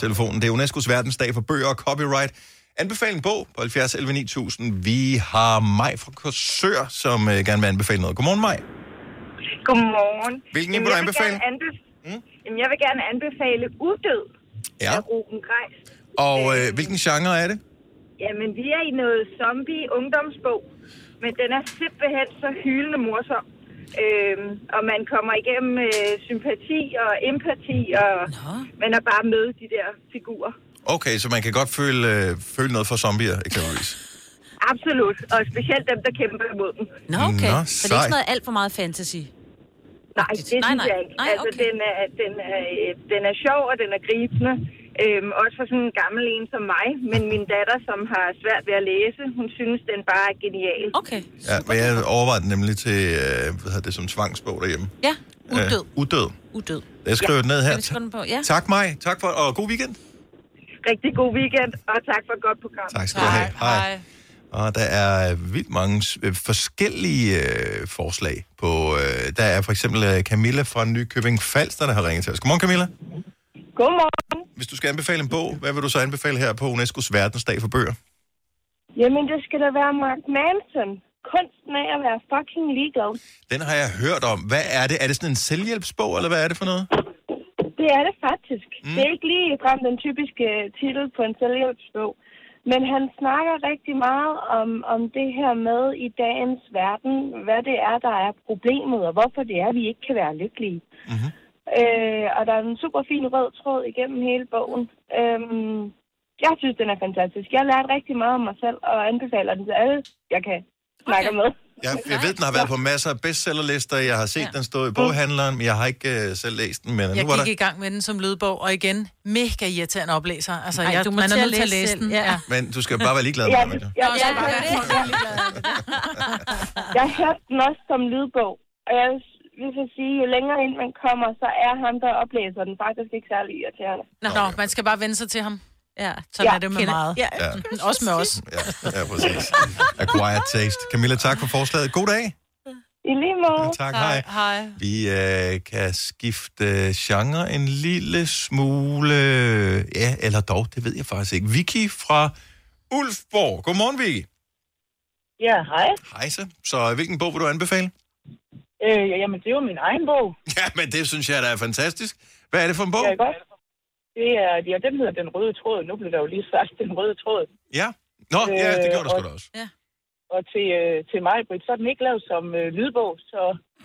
telefonen. Det er UNESCO's verdensdag for bøger og copyright. Anbefaling bog på 70 11 9000. Vi har Maj fra Korsør, som gerne vil anbefale noget. Godmorgen, Maj. Godmorgen. Hvilken en vil du anbefale? Jeg vil gerne anbefale Udød af Ruben Greis. Og hvilken genre er det? Jamen, vi er i noget zombie-ungdomsbog, men den er simpelthen så hylende morsom. Og man kommer igennem sympati og empati, og man er bare med de der figurer. Okay, så man kan godt føle noget for zombier, eksempelvis. Absolut, og specielt dem, der kæmper imod dem. Nå, okay. Så det er ikke noget alt for meget fantasy? Nej, det synes jeg ikke. Altså, den er sjov, og den er gribende. Også for sådan en gammel en som mig, men min datter, som har svært ved at læse, hun synes, den bare er genial. Okay. Ja, men jeg overvejede nemlig til, det som tvangsbog derhjemme. Ja, Udød. Udød. Jeg skriver den ned her. Tak mig. Tak for, og god weekend. Rigtig god weekend, og tak for et godt program. Tak skal du have. Hej. Og der er vildt mange forskellige forslag på. Der er for eksempel Camilla fra Nykøbing Falster, der har ringet til os. Godmorgen, Camilla. Godmorgen. Hvis du skal anbefale en bog, hvad vil du så anbefale her på UNESCO's verdensdag for bøger? Jamen, det skal da være Mark Manson. Kunsten af at være fucking ligeglad. Den har jeg hørt om. Hvad er det? Er det sådan en selvhjælpsbog, eller hvad er det for noget? Det er det faktisk. Det er ikke lige frem den typiske titel på en selvhjælpsbog. Men han snakker rigtig meget om det her med i dagens verden, hvad det er, der er problemet, og hvorfor det er, vi ikke kan være lykkelige. Mm-hmm. Og der er en super fin rød tråd igennem hele bogen. Jeg synes, den er fantastisk. Jeg har lært rigtig meget om mig selv, og anbefaler den til alle, jeg kan snakke med. Jeg ved, den har været på masser af bestsellerlister. Jeg har set den stå i boghandleren, men jeg har ikke selv læst den. Men jeg gik i gang med den som lydbog, og igen, mega irriterende oplæser. Altså, man er nødt til at læse den. Ja. Men du skal bare være ligeglad med det. Jeg hørte den også som lydbog, og jeg vil så sige, jo længere ind man kommer, så er ham, der oplæser den, faktisk ikke særlig irriterende. Nå, man skal bare vende sig til ham. Ja, så er det med meget. Ja. Også med os. Ja, præcis. Acquired taste. Camilla, tak for forslaget. God dag. I lige måde. Ja, tak, hej. Vi kan skifte genre en lille smule. Ja, eller dog, det ved jeg faktisk ikke. Vicky fra Ulfborg. Godmorgen, Vicky. Ja, hej. Hej så. Så hvilken bog vil du anbefale? Jamen, det er jo min egen bog. Ja, men det synes jeg, der er fantastisk. Hvad er det for en bog? Ja, godt. Den hedder Den Røde Tråd. Nu blev der jo lige sagt Den Røde Tråd. Ja. Nå, det gjorde der sgu da også. Ja. Og til mig, Britt, så er den ikke lavet som lydbog, så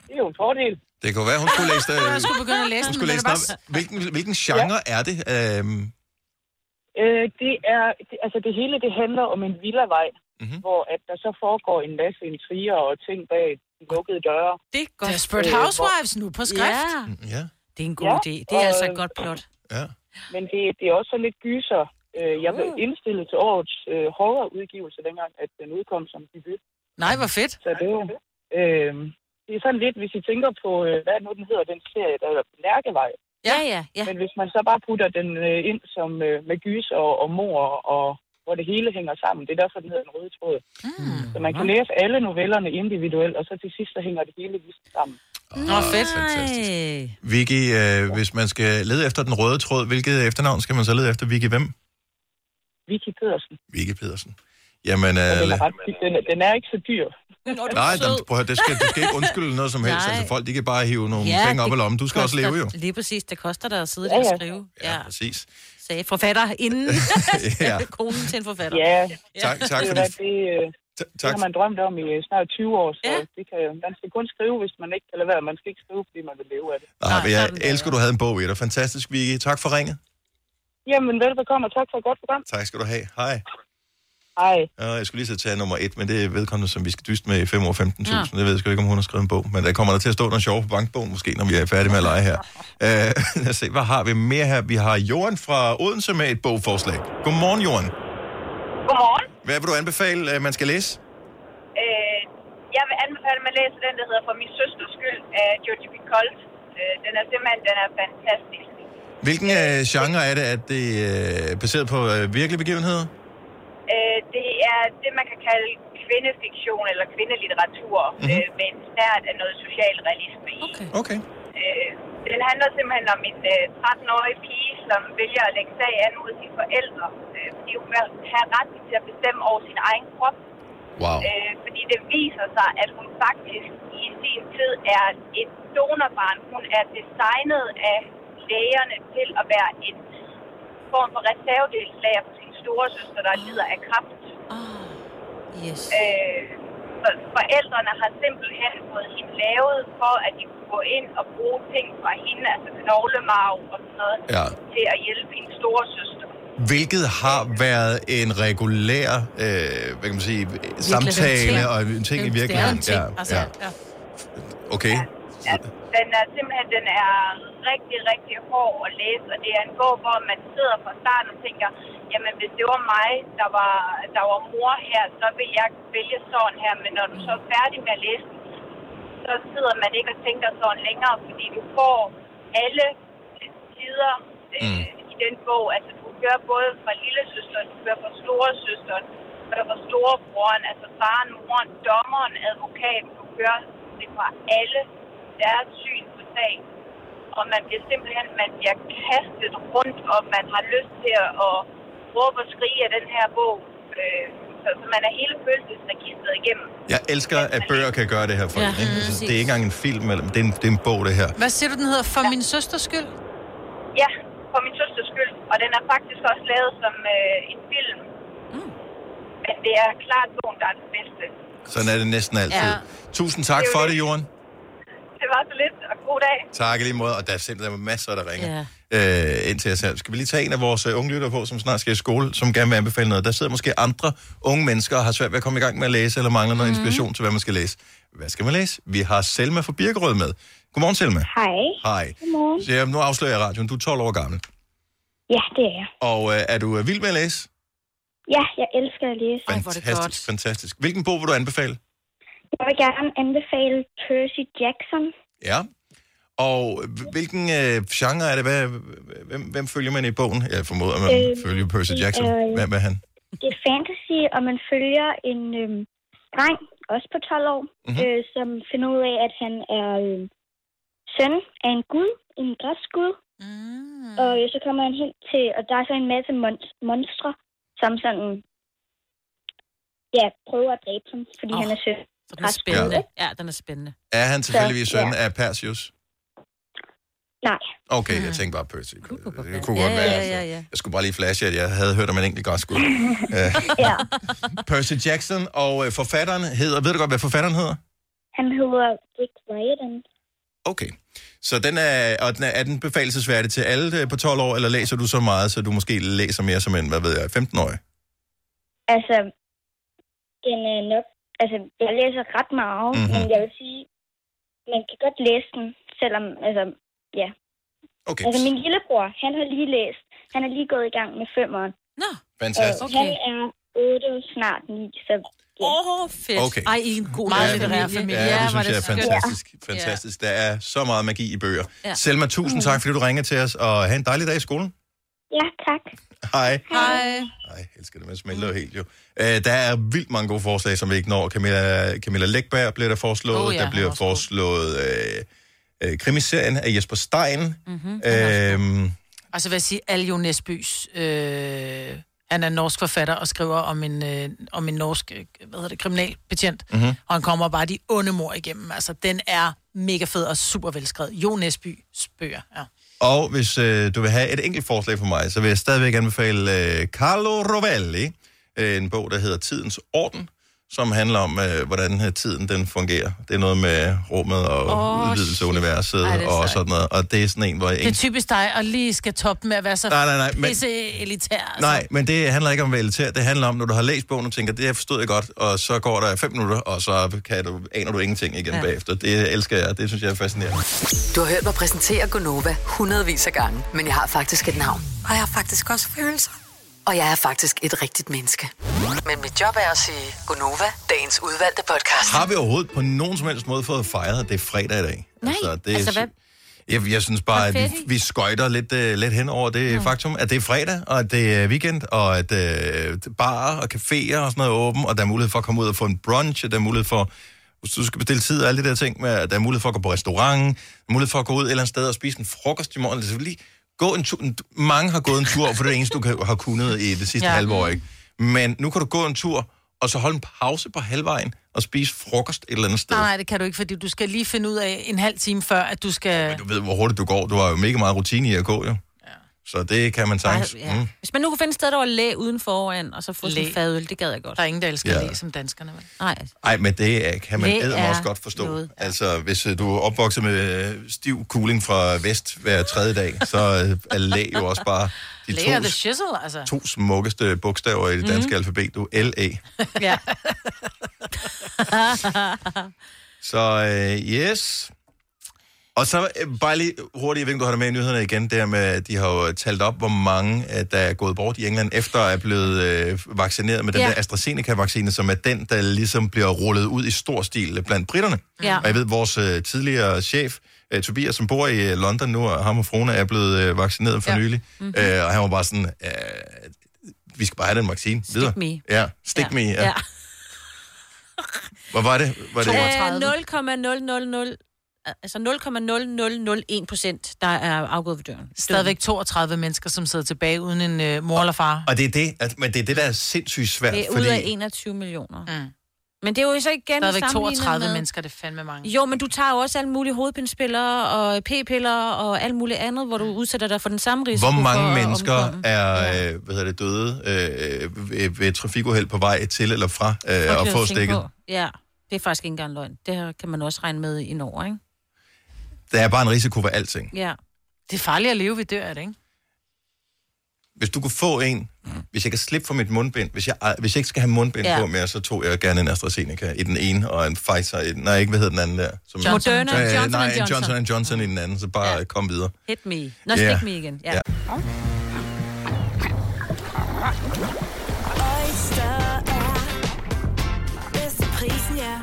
det er jo en fordel. Det kunne være, hun skulle læse det. Hun skulle begynde at læse den. Hvilken genre er det? Altså, det hele, det handler om en villavej, hvor at der så foregår en masse intriger og ting bag lukkede døre. Det er godt. Desperate Housewives nu på skrift. Ja. Det er en god idé. Det er altså et godt plot. Ja. Men det er også sådan lidt gyser. Jeg blev indstillet til årets horror udgivelse dengang, at den udkom som debut. Nej, hvor fedt. Så det er sådan lidt, hvis I tænker på, hvad nu den hedder, den serie, der hedder Lærkevej. Ja. Men hvis man så bare putter den ind som med gyser og mor, og hvor det hele hænger sammen, det er derfor, den hedder Den Røde Tråd. Så man kan læse alle novellerne individuelt, og så til sidst, så hænger det hele sammen. Nå, fedt. Fantastisk. Vicky, hvis man skal lede efter Den Røde Tråd, hvilket efternavn skal man så lede efter? Vicky hvem? Vicky Pedersen. Vicky Pedersen. Jamen, den er ikke så dyr. Nej, prøv at høre, du skal ikke undskylde noget som helst. Altså, folk, de kan bare hive nogle penge op i lommen. Du skal også leve, jo. Lige præcis. Det koster dig at sidde der og skrive. Ja, præcis. Sagde forfatter inden. Konen til en forfatter. Ja. Tak for det. Det har man drømt om i snart 20 år, så man skal kun skrive, hvis man ikke kan lade være. Man skal ikke skrive, fordi man vil leve af det. Nej, men jeg elsker, du havde en bog i dig. Fantastisk, Vicky. Tak for ringet. Jamen, velbekomme, og tak for et godt program. Tak skal du have. Hej. Ej. Jeg skulle lige så tage nummer 1, men det er vedkommende, som vi skal dyste med i 5 år 15.000. Ja. Jeg ved sgu ikke, om hun har skrevet en bog. Men der kommer der til at stå noget sjov på bankbogen, måske, når vi er færdige med at lege her. Lad os se, hvad har vi mere her? Vi har Joren fra Odense med et bogforslag. Godmorgen, Joren. Godmorgen. Hvad vil du anbefale, man skal læse? Jeg vil anbefale, at man læser den, der hedder For min søsters skyld af Georgie Picoult. Den er simpelthen, den er fantastisk. Hvilken genre er det? Er det baseret på virkelige begivenheder? Det er det, man kan kalde kvindefiktion eller kvindelitteratur, med en snært af noget socialrealisme i. Okay. Den handler simpelthen om en 13-årig pige, som vælger at lægge sag an mod sine forældre, fordi hun vil have ret til at bestemme over sin egen krop. Wow. Fordi det viser sig, at hun faktisk i sin tid er et donorbarn. Hun er designet af lægerne til at være en form for reservedelslager for sin storesøster, der lider af kræft. Yes. Forældrene har simpelthen fået hende lavet for, at de kunne gå ind og bruge ting fra hende, altså knoglemarv og sådan noget, til at hjælpe hendes storesøster. Hvilket har været en regulær, hvad kan man sige, samtale og en ting i virkeligheden. Det er en ting, okay. Ja, den er rigtig, rigtig hård at læse, og det er en bog, hvor man sidder fra starten og tænker, jamen hvis det var mig, der var mor her, så vil jeg vælge sådan her, men når du så er færdig med at læse den, så sidder man ikke og tænker sådan længere, fordi du får alle sider i den bog, altså du kører både fra lillesøsteren, du kører fra storesøsteren, du kører fra storebroren, altså faren, moren, dommeren, advokaten, du kører det fra alle deres syn på sagen. Og man bliver kastet rundt, og man har lyst til at råbe og skrige af den her bog. Så man er hele følelsesregistret igennem. Jeg elsker, at bøger kan gøre det her for en. Altså, det er ikke engang en film, det er en bog, det her. Hvad siger du, den hedder? For min søsters skyld? Ja, For min søsters skyld. Og den er faktisk også lavet som en film. Men det er klart bogen, der er den bedste. Sådan er det næsten altid. Ja. Tusind tak for det, Joren. Det var så lidt, og god dag. Tak i lige måde, og der er simpelthen masser, der ringer indtil jeg selv. Skal vi lige tage en af vores unge lytter på, som snart skal i skole, som gerne vil anbefale noget? Der sidder måske andre unge mennesker og har svært ved at komme i gang med at læse, eller mangler noget inspiration til, hvad man skal læse. Hvad skal man læse? Vi har Selma fra Birkerød med. Godmorgen, Selma. Hej. Godmorgen. Så, nu afslører jeg radioen. Du er 12 år gammel. Ja, det er jeg. Og er du vild med at læse? Ja, jeg elsker at læse. Fantastisk. Hvilken bog vil du anbefale? Jeg vil gerne anbefale Percy Jackson. Ja. Og hvilken genre er det? Hvem følger man i bogen? Jeg formoder, man følger Percy Jackson. Hvem er han? Det er fantasy, og man følger en dreng, også på 12 år, som finder ud af, at han er søn af en gud, en græsk gud. Og så kommer han hen til, og der er så en masse monstre, som sådan prøver at dræbe ham, fordi han er søn. Så den er spændende. Ja, den er spændende. Er han tilfældigvis søn af Perseus? Nej. Okay, jeg tænkte bare Percy. Det kunne godt være. Ja. Jeg skulle bare lige flashe, at jeg havde hørt om en enkelt græsk gud. Percy Jackson, og forfatteren hedder... Ved du godt, hvad forfatteren hedder? Han hedder Dick Riordan. Okay. Så er den befalelsesværdig til alle på 12 år, eller læser du så meget, så du måske læser mere som en, 15-årig? Altså, den er nok... Altså, jeg læser ret meget, men jeg vil sige, man kan godt læse den, selvom, Okay. Altså, min lillebror, han har lige læst. Han er lige gået i gang med 5'eren. Nå, fantastisk. Og han er 8, snart 9, så... fedt. Okay. Ej, I en god litterær familie. Ja, det synes jeg er fantastisk. Der er så meget magi i bøger. Ja. Selma, tusind tak, fordi du ringer til os, og have en dejlig dag i skolen. Ja, tak. Hej. Jeg elsker det, man smelter helt jo. Der er vildt mange gode forslag, som vi ikke når. Camilla Lækberg bliver der foreslået. Der bliver foreslået krimiserien af Jesper Stein. Altså, hvad siger Aljo Nesbys... Han er en norsk forfatter og skriver om en norsk kriminalbetjent. Og han kommer bare de onde mor igennem. Altså, den er mega fed og super velskrevet. Jo Nesby bøger. Ja. Og hvis du vil have et enkelt forslag for mig, så vil jeg stadigvæk anbefale Carlo Rovelli. En bog, der hedder Tidens Orden, som handler om, hvordan tiden den fungerer. Det er noget med rummet og udvidelse af universet og sådan noget. Og det er sådan en, hvor jeg... Det er typisk dig at lige skal toppe med at være så pisse-elitær. Altså. Nej, men det handler ikke om at være elitær. Det handler om, når du har læst bogen og tænker, det her forstod jeg godt, og så går der 5 minutter, og så aner du ingenting igen bagefter. Det elsker jeg, det synes jeg er fascinerende. Du har hørt mig præsentere Gunova hundredvis af gange, men jeg har faktisk et navn. Og jeg har faktisk også følelser. Og jeg er faktisk et rigtigt menneske. Men mit job er at sige Gunova, dagens udvalgte podcast. Har vi overhovedet på nogen som helst måde fået fejret, at det er fredag i dag? Nej, altså hvad? Jeg synes bare, at vi skøjter lidt hen over det faktum, at det er fredag, og at det er weekend, og at barer og caféer og sådan noget er åben, og der er mulighed for at komme ud og få en brunch, og der er mulighed for... Hvis du skal bestille tid og alle de der ting, med, at der er mulighed for at gå på restaurant, mulighed for at gå ud et eller andet sted og spise en frokost i morgen, det er lige... Gå en tur. Mange har gået en tur, for det er det eneste, du har kunnet i det sidste halve år, ikke? Men nu kan du gå en tur, og så holde en pause på halvvejen, og spise frokost et eller andet sted. Nej, det kan du ikke, fordi du skal lige finde ud af en halv time før, at du skal... Men du ved, hvor hurtigt du går. Du har jo mega meget rutine i at gå, jo. Ja. Så det kan man sagtens. Mm. Hvis man nu kunne finde et sted, der var læ uden foran, og så få sådan en fadøl, det gad jeg godt. Der er ingen, der elsker læ som danskerne. Nej, men det kan man også godt forstå. Noget. Altså, hvis du er opvokset med stiv cooling fra vest hver tredje dag, så er læ jo også bare de to smukkeste bogstaver i det danske alfabet. Du L-A. Ja. Så yes... Og så bare lige hurtigt, jeg du har det med i nyhederne igen, der med, at de har jo talt op, hvor mange, der er gået bort i England, efter er blevet vaccineret med den der AstraZeneca-vaccine, som er den, der ligesom bliver rullet ud i stor stil blandt britterne. Ja. Og jeg ved, vores tidligere chef, Tobias, som bor i London nu, og ham og fruen er blevet vaccineret for nylig, og han var bare sådan, vi skal bare have den vaccine videre. Stick me. Ja, stick me. Ja. Hvad var det? 0,000. Altså 0,0001%, der er afgået ved døren. Stadigvæk 32 mennesker, som sidder tilbage uden en mor eller far. Og det er det, men det er det, der er sindssygt svært. Det er ud af 21 millioner. Mm. Men det er jo så igen sammenlignet med... 32 mennesker, det er fandme mange. Jo, men du tager jo også alle mulige hovedpindspillere og p-piller og alt muligt andet, hvor du udsætter dig for den samme risiko. Hvor mange mennesker er døde ved trafikuheld på vej til eller fra at få stikket? Ja, det er faktisk ikke engang løgn. Det her kan man også regne med i Norge, ikke? Der er bare en risiko for alting. Ja. Det er farligt at leve ved døren, ikke? Hvis du kunne få en... Hvis jeg kan slippe for mit mundbind... Hvis jeg ikke skal have mundbind på mere, så tog jeg gerne en AstraZeneca i den ene, og en Pfizer i den... Nej, ikke hvad hedder den anden der? Moderna, Johnson & Johnson i den anden, så bare kom videre. Hit me. Nå, stik me igen. Ja. Oyster er bedst til prisen, ja.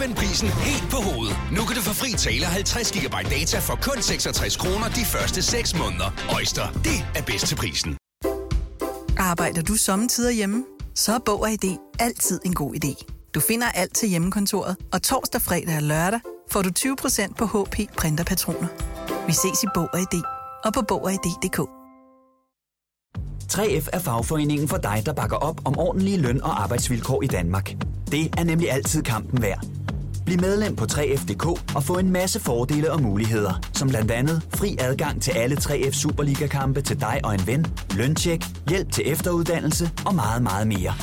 Vend prisen helt på hovedet. Nu kan du få fri tale 50 GB data for kun 66 kroner de første 6 måneder. Øjster, det er bedst til prisen. Arbejder du sommetider hjemme? Så er Bog & ID altid en god idé. Du finder alt til hjemmekontoret, og torsdag, fredag og lørdag får du 20% på HP printerpatroner. Vi ses i Bog & ID og på BogID.dk. 3F er fagforeningen for dig, der bakker op om ordentlige løn- og arbejdsvilkår i Danmark. Det er nemlig altid kampen værd. Bliv medlem på 3F.dk og få en masse fordele og muligheder, som blandt andet fri adgang til alle 3F Superliga-kampe til dig og en ven, løntjek, hjælp til efteruddannelse og meget, meget mere.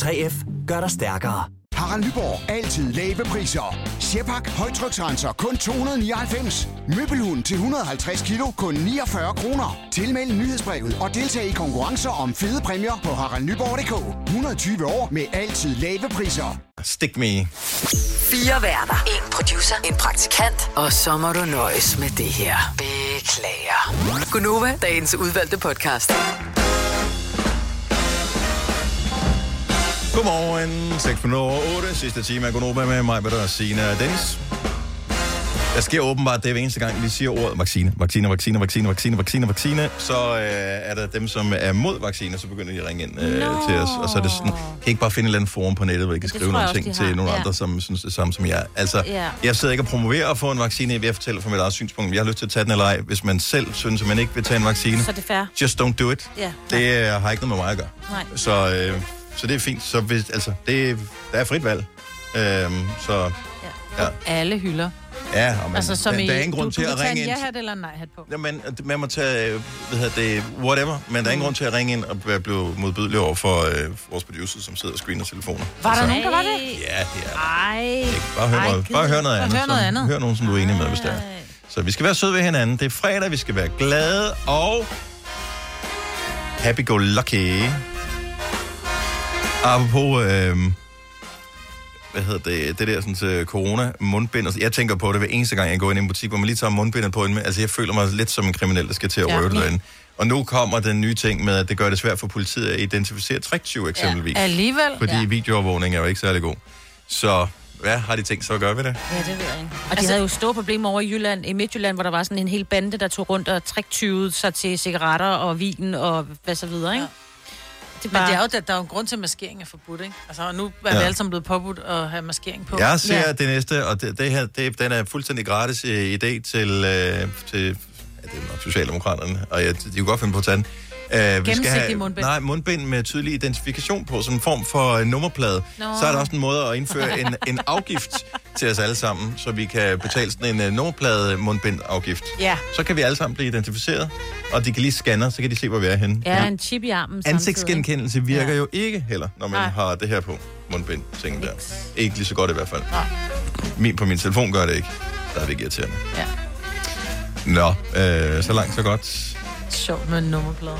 3F gør dig stærkere. Harald Nyborg. Altid lave priser. Sjehpak højtryksrenser kun 299. Møbelhund til 150 kilo kun 49 kroner. Tilmeld nyhedsbrevet og deltag i konkurrencer om fede præmier på haraldnyborg.dk. 120 år med altid lave priser. Stick me. 4 værter. En producer. En praktikant. Og så må du nøjes med det her. Beklager. Gunova, dagens udvalgte podcast. Godmorgen, 6.08, sidste time er Gunova med mig, Britta Sine og Dennis. Der sker åbenbart det hver eneste gang, vi siger ordet vaccine, så er der dem, som er mod vacciner, så begynder de at ringe ind til os. Og så er det sådan, kan ikke bare finde et eller andet forum på nettet, hvor I kan skrive nogle ting til nogle andre, som synes det samme som jeg. Altså, jeg sidder ikke og promoverer at få en vaccine, jeg fortæller fra mit eget synspunkt, jeg har lyst til at tage den eller ej. Hvis man selv synes, at man ikke vil tage en vaccine, så er det fair. Just don't do it. Yeah. Det har ikke noget med mig at gøre. Nej. Så det er fint. Så hvis, altså, der er frit valg. Så, ja. Alle hylder. Ja, og man, altså, som der er ingen grund til at ringe ind. Du kan tage en ja-hat eller en nej-hat på. Jamen, man må tage, whatever, men der er ingen grund til at ringe ind og blive modbydelig over for vores producer, som sidder og screener telefoner. Var der nogen, der var det? Ja, det er bare hør noget andet. Hør nogen, som du er enig med, hvis det er. Så vi skal være søde ved hinanden. Det er fredag, vi skal være glade og happy-go-lucky. Apropos, det der sådan til corona-mundbind. Jeg tænker på det hver eneste gang, jeg går ind i en butik, hvor man lige tager mundbindet på inden. Altså, jeg føler mig lidt som en kriminel, der skal til at røve det derinde. Og nu kommer den nye ting med, at det gør det svært for politiet at identificere tricktyve eksempelvis. Ja, alligevel. Fordi videoovervågning er jo ikke særlig god. Så hvad har de tænkt så at gøre ved det? Ja, det ved jeg ikke. Og de havde jo store problemer over i Jylland, i Midtjylland, hvor der var sådan en hel bande, der tog rundt og tricktyvede sig til cigaretter og vin og hvad så videre, ikke? Ja. Men det er jo, der er jo en grund til, at maskering er forbudt, ikke? Altså, nu er vi alle sammen blevet påbudt at have maskering på. Jeg ser det næste, og det her, den er fuldstændig gratis idé til det er nok Socialdemokraterne, og de kan godt finde på at tage den. Vi skal have mundbind. Nej, mundbind med tydelig identifikation på, som en form for nummerplade. Nå. Så er der også en måde at indføre en afgift til os alle sammen, så vi kan betale sådan en nummerplade mundbind-afgift. Ja. Så kan vi alle sammen blive identificeret, og de kan lige scanne, så kan de se, hvor vi er henne. Ja, en chip i armen samtidig. Ansigtsgenkendelse virker jo ikke heller, når man har det her på mundbind. Der. Ikke lige så godt i hvert fald. På min telefon gør det ikke. Der er det ikke irriterende. Ja. Nå, så langt, så godt. Sjovt med en nummerplade.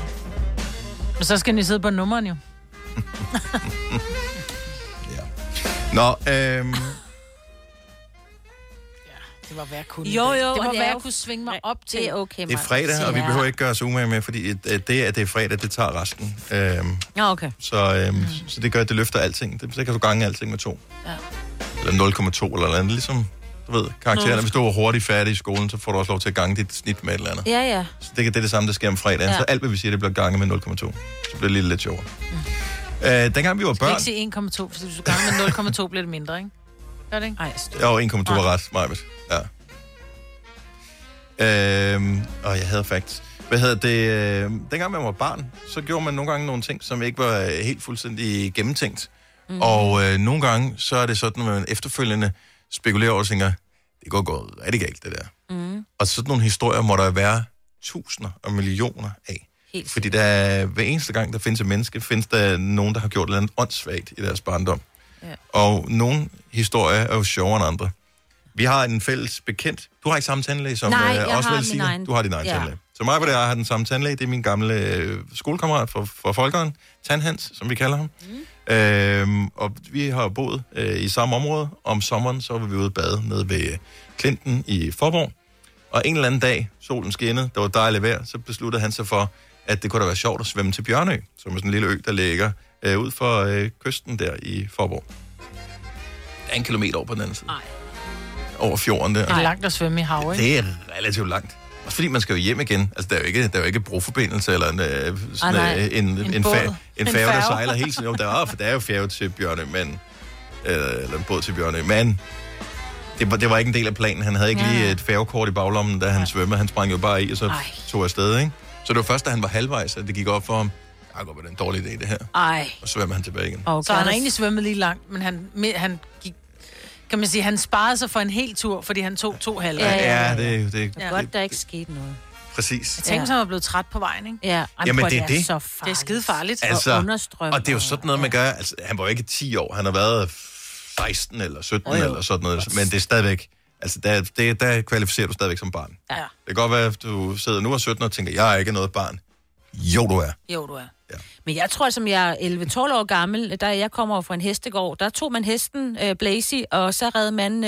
Men så skal I sidde på nummeren jo. Det var, hvad jeg kunne. Jo, det var, hvad jeg kunne svinge mig op til. Det er okay, Martin. Det er fredag, og vi behøver ikke gøre os umage med, fordi det er fredag, det tager resten. Okay. Så det gør, at det løfter alting. Det kan du gange alting med 2. Ja. Eller 0,2 eller andet, ligesom. Du ved, karaktererne. Hvis du er hurtigt færdig i skolen, så får du også lov til at gange dit snit med et eller andet. Ja. Så det er det samme, der sker om fredagen. Ja. Så alt, hvad vi siger, det bliver ganget med 0,2. Så bliver det lidt sjovere. Dengang vi var børn... Du ikke sige 1,2, for hvis du ganger med 0,2, bliver det mindre, ikke? Gør det ikke? Ej, jo, 1,2 var ret, Majbet. Ja. Jeg havde faktisk... Dengang man var barn, så gjorde man nogle gange nogle ting, som ikke var helt fuldstændig gennemtænkt. Mm. Og nogle gange, så er det sådan, at man efterfølgende spekulerer over og tænker, det går godt, er det galt, det der? Mm. Og sådan nogle historier må der være tusinder og millioner af. Helt fordi der hver eneste gang, der findes et menneske, findes der nogen, der har gjort et eller andet åndssvagt i deres barndom. Ja. Og nogle historier er jo sjovere end andre. Vi har en fælles bekendt. Du har ikke samme tandlæge som Osvald Signe. Du har din egen tandlæge. Så mig og jeg har den samme tandlæge. Det er min gamle skolekammerat fra Folkeren. Tandhans, som vi kalder ham. Mm. Og vi har boet i samme område. Om sommeren, så var vi ude at bade nede ved Klinten i Forborg. Og en eller anden dag, solen skinnede, der var dejligt vejr, så besluttede han sig for, at det kunne da være sjovt at svømme til Bjørnø, som er sådan en lille ø, der ligger ud for kysten der i Forborg. Der er 1 kilometer over på den anden side. Over fjorden der. Det er langt at svømme i hav, ikke? Det er relativt langt. Også fordi man skal jo hjem igen. Altså, der er jo ikke broforbindelse eller en færge, der sejler hele tiden. Der er jo færge til Bjørnø, men... eller en båd til Bjørnø, men... Det var ikke en del af planen. Han havde ikke lige et færgekort i baglommen, da han svømmede. Han sprang jo bare i, og så tog afsted, ikke? Så det var først, da han var halvvejs, at det gik op for ham. Jeg går på den dårlige idé, det her. Og så svømmer han tilbage igen. Okay. Så han har egentlig svømmet lige langt, men han gik... Kan man sige, han sparede sig for en hel tur, fordi han tog 2 halvdage. Ja, det er godt, der ikke skete noget. Præcis. Jeg tænkte, han var blevet træt på vejen, ikke? Ja, jamen, det er så farligt. Det er skidefarligt at understrømme. Og det er jo sådan noget, man gør. Altså, han var jo ikke 10 år, han har været 16 eller 17 eller sådan noget. Men det er stadigvæk... Altså, der kvalificerer du stadigvæk som barn. Ja. Det kan godt være, at du sidder nu og 17 og tænker, jeg er ikke noget barn. Jo, du er. Ja. Men jeg tror, som jeg er 11-12 år gammel, da jeg kommer over fra en hestegård, der tog man hesten, Blazy, og så red man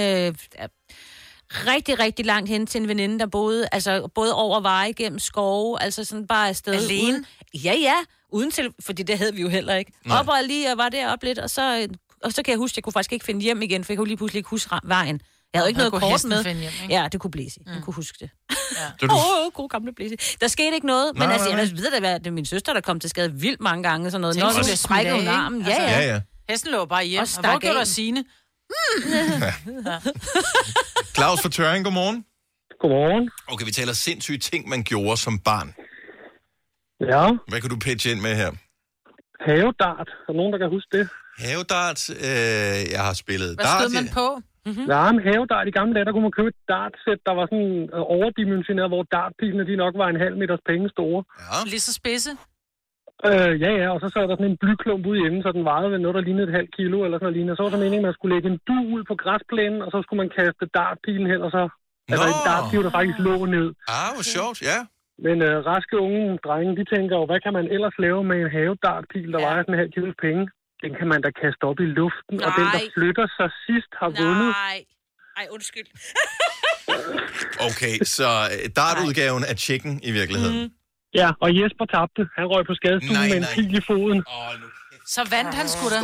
rigtig, rigtig langt hen til en veninde, der boede, altså både over veje, gennem skove, altså sådan bare afsted. Alene? Uden, uden til, fordi det havde vi jo heller ikke. Nej. Op og lige, og var deroppe lidt, og så kan jeg huske, jeg kunne faktisk ikke finde hjem igen, for jeg kunne lige pludselig ikke huske vejen. Jeg havde ikke noget kort med. Hjem, ikke? Ja, det kunne Blæse. Jeg kunne huske det. Ja. God gamle Blæse. Der skete ikke noget, men altså, jeg ved da, at det er min søster, der kom til skade vildt mange gange. Sådan noget. Tænk, når du sprækker hun armen. Altså, ja. Hesten lå bare hjem. Og hvor gjorde der Signe? Claus fra Tøring, godmorgen. Godmorgen. Okay, vi taler sindssyge ting, man gjorde som barn. Ja. Hvad kan du pitche ind med her? Havedart. Er nogen, der kan huske det? Havedart. Jeg har spillet dart. Hvad stod man på? Mm-hmm. Der er en havedart. I gamle dage, der kunne man købe et dartsæt, der var sådan overdimensioneret, hvor dartpilene de nok var en halv meters penge store. Ja. Lige så spidse? Ja, og så sad der sådan en blyklump ude i enden, så den vejede ved noget, der lignede et halvt kilo eller sådan noget. Så var der meningen, at man skulle lægge en dug ud på græsplænen, og så skulle man kaste dartpilen hen, og så altså en dartpil, der faktisk lå ned. Ah, hvor sjovt, ja. Men raske unge drenge, de tænker jo, hvad kan man ellers lave med en havedartpil, der vejer sådan en halv kilos penge? Den kan man da kaste op i luften, og den, der flytter sig sidst, har vundet. Nej, undskyld. Okay, så dartudgaven er chicken i virkeligheden. Mm. Ja, og Jesper tabte. Han røg på skadestuen med en pil i foden. Så vandt han sgu da.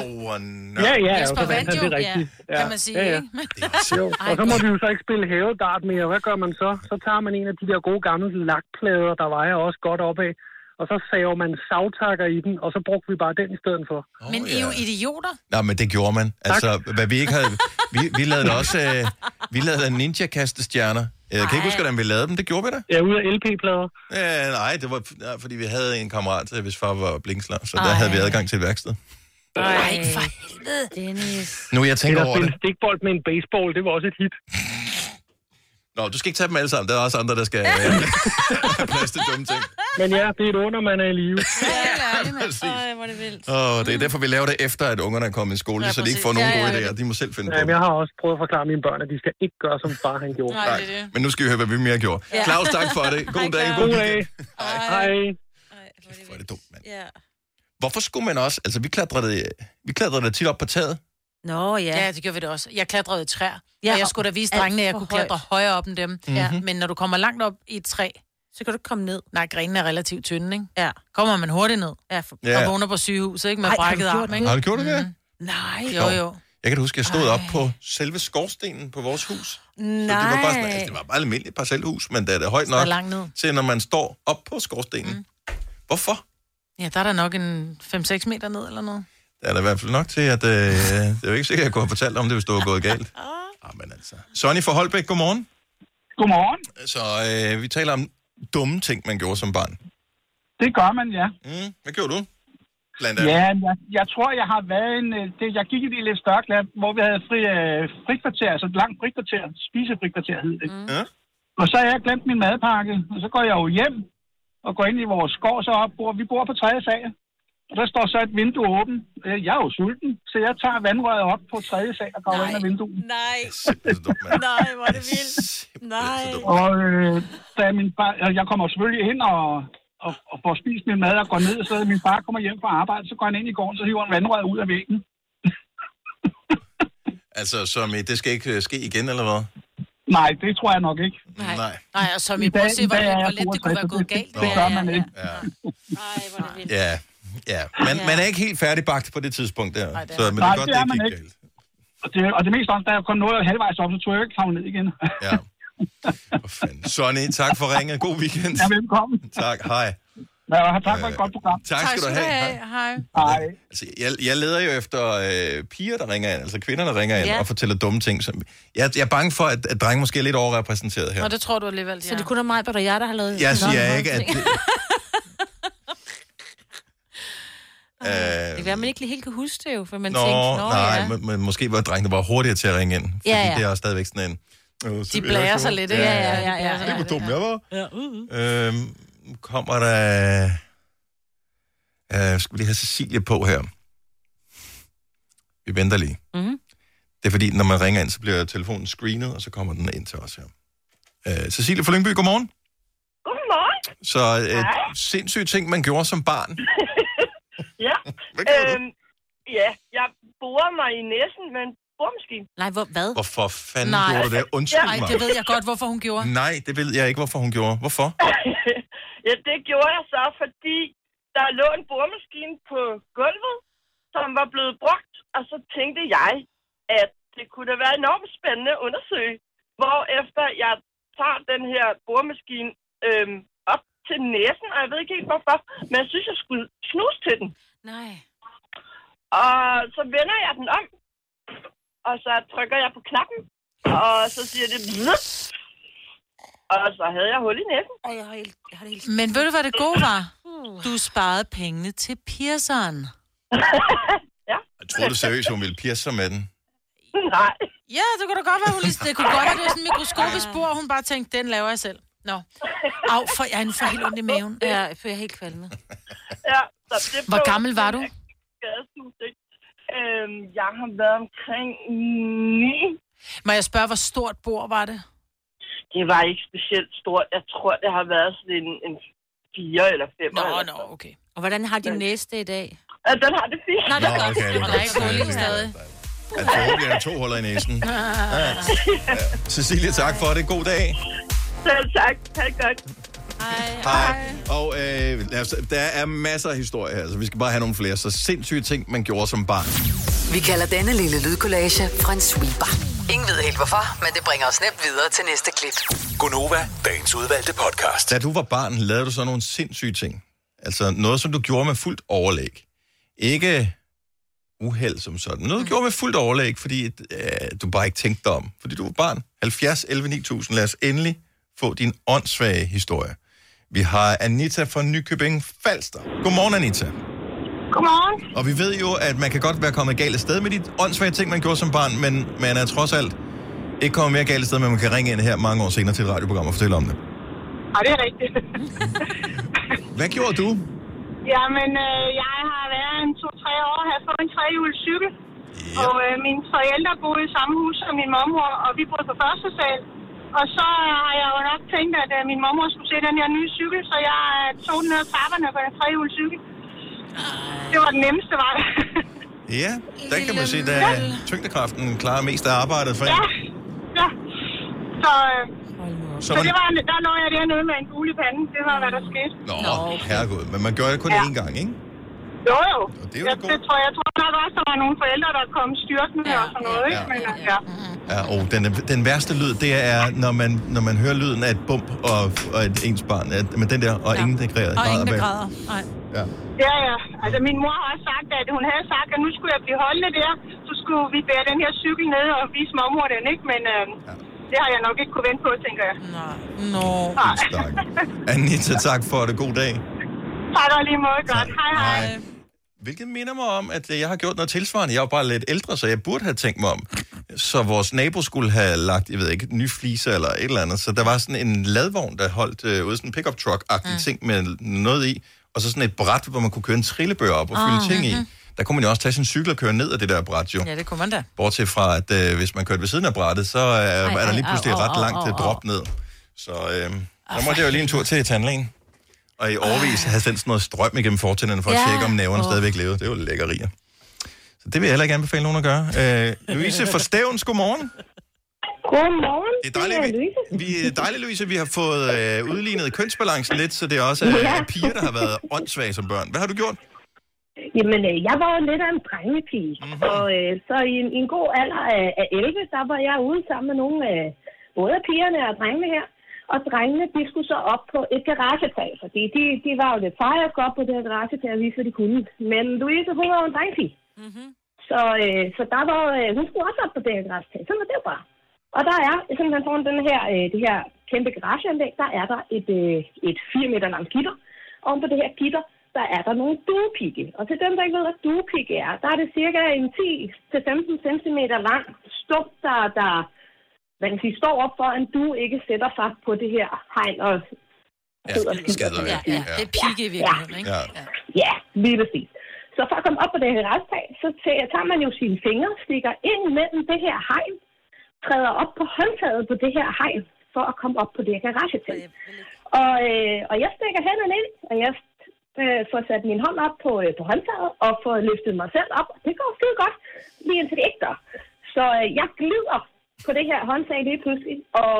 Ja, Jesper vandt han, det rigtigt. Ja. Kan man sige, ikke? Og så må vi jo så ikke spille havedart mere. Hvad gør man så? Så tager man en af de der gode gamle lakplader, der vejer også godt opad. Og så saver man savtakker i den, og så brugte vi bare den i stedet for. Men I er jo idioter. Nej, men det gjorde man. Altså, hvad vi ikke havde... Vi lavede også... vi lavede ninja-kastestjerner. Jeg kan ikke huske, hvordan vi lavede dem. Det gjorde vi da. Ja, ud af LP-plader. Nej, det var fordi vi havde en kammerat, hvis far var blinkslav, så der havde vi adgang til et værksted. Nej, for helvede. Dennis. Nu jeg tænker over det. En stikbold med en baseball, det var også et hit. Nå, du skal ikke tage dem alle sammen. Der er også andre, der skal have plads til dumme ting. Men ja, det er et under, man er i live. Ej, hvor er det vildt. Det er derfor, vi laver det efter, at ungerne er kommet i skole, så de ikke får nogen gode idéer. De må selv finde på. Jeg har også prøvet at forklare mine børn, at de skal ikke gøre, som far han gjorde. Nej, det er det. Men nu skal vi høre, hvad vi mere gjorde. Ja. Claus, tak for det. God dag. God dag. Hej. Hvor er det dumt, mand. Ja. Hvorfor skulle man også... Altså, vi klatrede tit op på taget. Nå, ja, det gjorde vi det også. Jeg klatrede i træer, og jeg skulle da vise drengene, at jeg kunne klatre højere op end dem. Mm-hmm. Men når du kommer langt op i et træ, så kan du ikke komme ned. Nej, grenen er relativt tynde, ikke? Ja. Kommer man hurtigt ned og vågner på sygehuset, ikke? Med brækket arm, ikke? Har du gjort det? Nej, jo. Jeg kan da huske, at jeg stod op på selve skorstenen på vores hus. Nej. Så det var bare sådan, altså, det var bare almindeligt parcelhus, men det er højt nok til, når man står op på skorstenen. Mm. Hvorfor? Ja, der er der nok en 5-6 meter ned eller noget. Ja, der er i hvert fald nok til, at det er jo ikke sikkert, at jeg kunne have fortalt om det, hvis det var gået galt. Men altså. Sonny fra Holbæk, godmorgen. Godmorgen. Så vi taler om dumme ting, man gjorde som barn. Det gør man, ja. Mm, hvad gjorde du? Ja, jeg tror, jeg har været jeg gik i det lidt større klap, hvor vi havde frikvarter, altså et langt frikvarter, spisefrikvarter hed det. Mm. Ja. Og så har jeg glemt min madpakke, og så går jeg jo hjem og går ind i vores gård, så vi bor på 3. sal. Og der står så et vindue åbent. Jeg er jo sulten, så jeg tager vandrøret op på 3. sal og går ind ad vinduet. Nej, nej, hvor er det vildt. Nej. Og jeg kommer selvfølgelig hen og får spist min mad og går ned, så min far kommer hjem fra arbejde, så går han ind i gården, så hiver han vandrøret ud af væggen. Altså, som det skal ikke ske igen, eller hvad? Nej, det tror jeg nok ikke. Nej, og som I prøver at se, hvor let det kunne være gået galt. Det gør man ikke. Nej, hvor er det vildt. Ja. Ja, man er ikke helt færdigbagt på det tidspunkt der. Nej, det er. Så, men det er godt, det er man ikke. Og det mest om, da jeg kom noget halvvejs op, så tror jeg ikke, at ned igen. Ja. Hvor fanden. Sonny, tak for ringet. God weekend. Ja, velkommen. Tak, hej. Ja, tak for et godt program. Tak skal du have. Hej. Altså, jeg leder jo efter piger, der ringer ind, altså kvinder, der ringer ind og fortæller dumme ting. Som... Jeg er bange for, at drenge måske er lidt overrepræsenteret her. Og det tror du alligevel, så det kun er mig, og jeg, der har lavet... Jeg siger ikke, at... Det kan være, man ikke lige helt kan huske det jo, for man tænkte... men måske var drengene bare hurtigere til at ringe ind, fordi det er stadigvæk sådan en... De blærer sig lidt, ikke? Ja. Det er hvor dumt jeg var. Kommer der... skal vi lige have Cecilie på her? Vi venter lige. Mm-hmm. Det er fordi, når man ringer ind, så bliver telefonen screenet, og så kommer den ind til os her. Cecilie fra Lyngby, godmorgen. Godmorgen. Så sindssyge ting, man gjorde som barn. Ja. Jeg borer mig i næsen med en boremaskine. Nej, hvad? Hvorfor fanden gjorde du det? Undskyld mig. Nej, det ved jeg godt, hvorfor hun gjorde. Nej, det ved jeg ikke, hvorfor hun gjorde. Hvorfor? Ja, det gjorde jeg så, fordi der lå en boremaskine på gulvet, som var blevet brugt. Og så tænkte jeg, at det kunne da være enormt spændende at undersøge, hvorefter jeg tager den her boremaskine op til næsen, og jeg ved ikke helt hvorfor, men jeg synes, jeg skulle snuse til den. Nej. Og så vender jeg den om, og så trykker jeg på knappen, og så siger det... Og så havde jeg hul i næsen. Men ved du, hvad det gode var? Du sparede pengene til pierceren. Ja. Jeg troede seriøst, hun ville pierce med den. Nej. Ja, det kunne da godt være, det kunne godt være, det var sådan en mikroskopisk spor, og hun bare tænkte, den laver jeg selv. Nå. Au, for jeg får helt ondt i maven. Ja, for jeg er helt kvalmet. Ja, så det blev... Hvor gammel var du? Jeg har været omkring 9. Må jeg spørge, hvor stort bord var det? Det var ikke specielt stort. Jeg tror, det har været sådan en 4 eller 5. Nå, okay. Og hvordan har de næste i dag? Ja, den har det fint. Nej, det er godt. Okay, det er ikke hul i stadig. Alvorlig er 2 huller i næsen. Ja. Cecilie, tak for det. God dag. Selv tak. Ha' det godt. Hej. Og der er masser af historier her, så vi skal bare have nogle flere. Så sindssyge ting, man gjorde som barn. Vi kalder denne lille lydkollage fra en sweeper. Ingen ved helt hvorfor, men det bringer os nemt videre til næste klip. Gunova, dagens udvalgte podcast. Da du var barn, lavede du så nogle sindssyge ting. Altså noget, som du gjorde med fuldt overlæg. Ikke uheld som sådan. Noget, du gjorde med fuldt overlæg, fordi du bare ikke tænkte om. Fordi du var barn. 70, 11, 9000. Lad os endelig få din åndssvage historie. Vi har Anita fra Nykøbing Falster. Godmorgen, Anita. Godmorgen. Og vi ved jo, at man kan godt være kommet galt af sted med de åndssvage ting, man gjorde som barn, men man er trods alt ikke kommet mere galt af sted, men man kan ringe ind her mange år senere til et radioprogram og fortælle om det. Ja, det er rigtigt. Hvad gjorde du? Jamen, jeg har været en 2-3 år og har fået en 3-hjulet cykel. Yeah. Og mine forældre boede i samme hus som min mormor, og vi boede på første sal. Og så har jeg jo nok tænkt, at min mormor skulle se den her nye cykel, så jeg tog den ned af trapperne på en 3-hjulet cykel. Det var den nemmeste vej. Ja, der kan man sige, at tyngdekraften klarer mest af arbejdet for en. Ja. Så det var, der lå jeg dernede med en gul i panden. Det var, hvad der skete. Nå, herregud. Men man gjorde det kun én gang, ikke? Jo. Og det er jo jeg tror nok også, der var nogle forældre, der kom styrtende og sådan noget, ikke? Men, den værste lyd, det er, når man hører lyden af et bump og et ens barn. Men den der, og ingen der græder. Og ingen der græder. Nej. Ja. Altså, min mor har også sagt, at hun havde sagt, at nu skulle jeg blive holdende der. Så skulle vi bære den her cykel ned og vise mormor den, ikke? Men... Det har jeg nok ikke kunne vente på, tænker jeg. Nej. Anita, tak for det. God dag. Tak og lige måde. Godt. Hej. Hvilket minder mig om, at jeg har gjort noget tilsvarende. Jeg var bare lidt ældre, så jeg burde have tænkt mig om. Så vores nabo skulle have lagt, jeg ved ikke, nye fliser eller et eller andet. Så der var sådan en ladvogn, der holdt ude sådan en pickup truck-agtig ting med noget i. Og så sådan et bræt, hvor man kunne køre en trillebør op og fylde ting i. Der kunne man jo også tage sin cykel og køre ned af det der bræt, jo. Ja, det kunne man da. Bortset fra, at hvis man kørte ved siden af brættet, så er der lige pludselig ret langt drop ned. Så der måtte jeg jo lige en tur til tandlægen. Og i årevis have sendt sådan noget strøm igennem fortænderne for at tjekke, om næverne stadigvæk levede. Det var lækkerier. Så det vil jeg heller ikke anbefale nogen at gøre. Louise fra Stævns, godmorgen. Godmorgen. Det er dejligt, Louise. Vi har fået udlignet kønsbalancen lidt, så det er også piger, der har været åndssvage som børn. Hvad har du gjort? Jamen, jeg var jo lidt af en drengepige, og så i en god alder af 11, der var jeg ude sammen med nogle af både pigerne og drengene her, og drengene, de skulle så op på et garagetag, fordi de var jo lidt feje at gå op på det her garagetag og vise, hvad de kunne. Men Louise, hun var jo en drengepige, så der var, hun skulle også op på det her garagetag, sådan var det jo bare. Og der er simpelthen foran det her kæmpe garageanlæg, der er et 4 meter langt gitter, og på det her gitter, der er der nogle duepigge. Og til dem, der ikke ved, hvad duepigge er, der er det cirka en 10-15 cm lang stump, der hvad kan man sige, står op for, at en due ikke sætter sig på det her hegn og sidder. Ja, det er pigge i virkeligheden, ikke? Ja, lige præcis. Så for at komme op på det her restag, så tager man jo sine fingre, stikker ind mellem det her hegn, træder op på håndtaget på det her hegn, for at komme op på det her garagetag. Og jeg stikker hænderne ind, og jeg få sat min hånd op på håndtaget og få løftet mig selv op. Det går skide godt, lige indtil det ikke gør. Så jeg glider på det her håndtag lige pludselig, og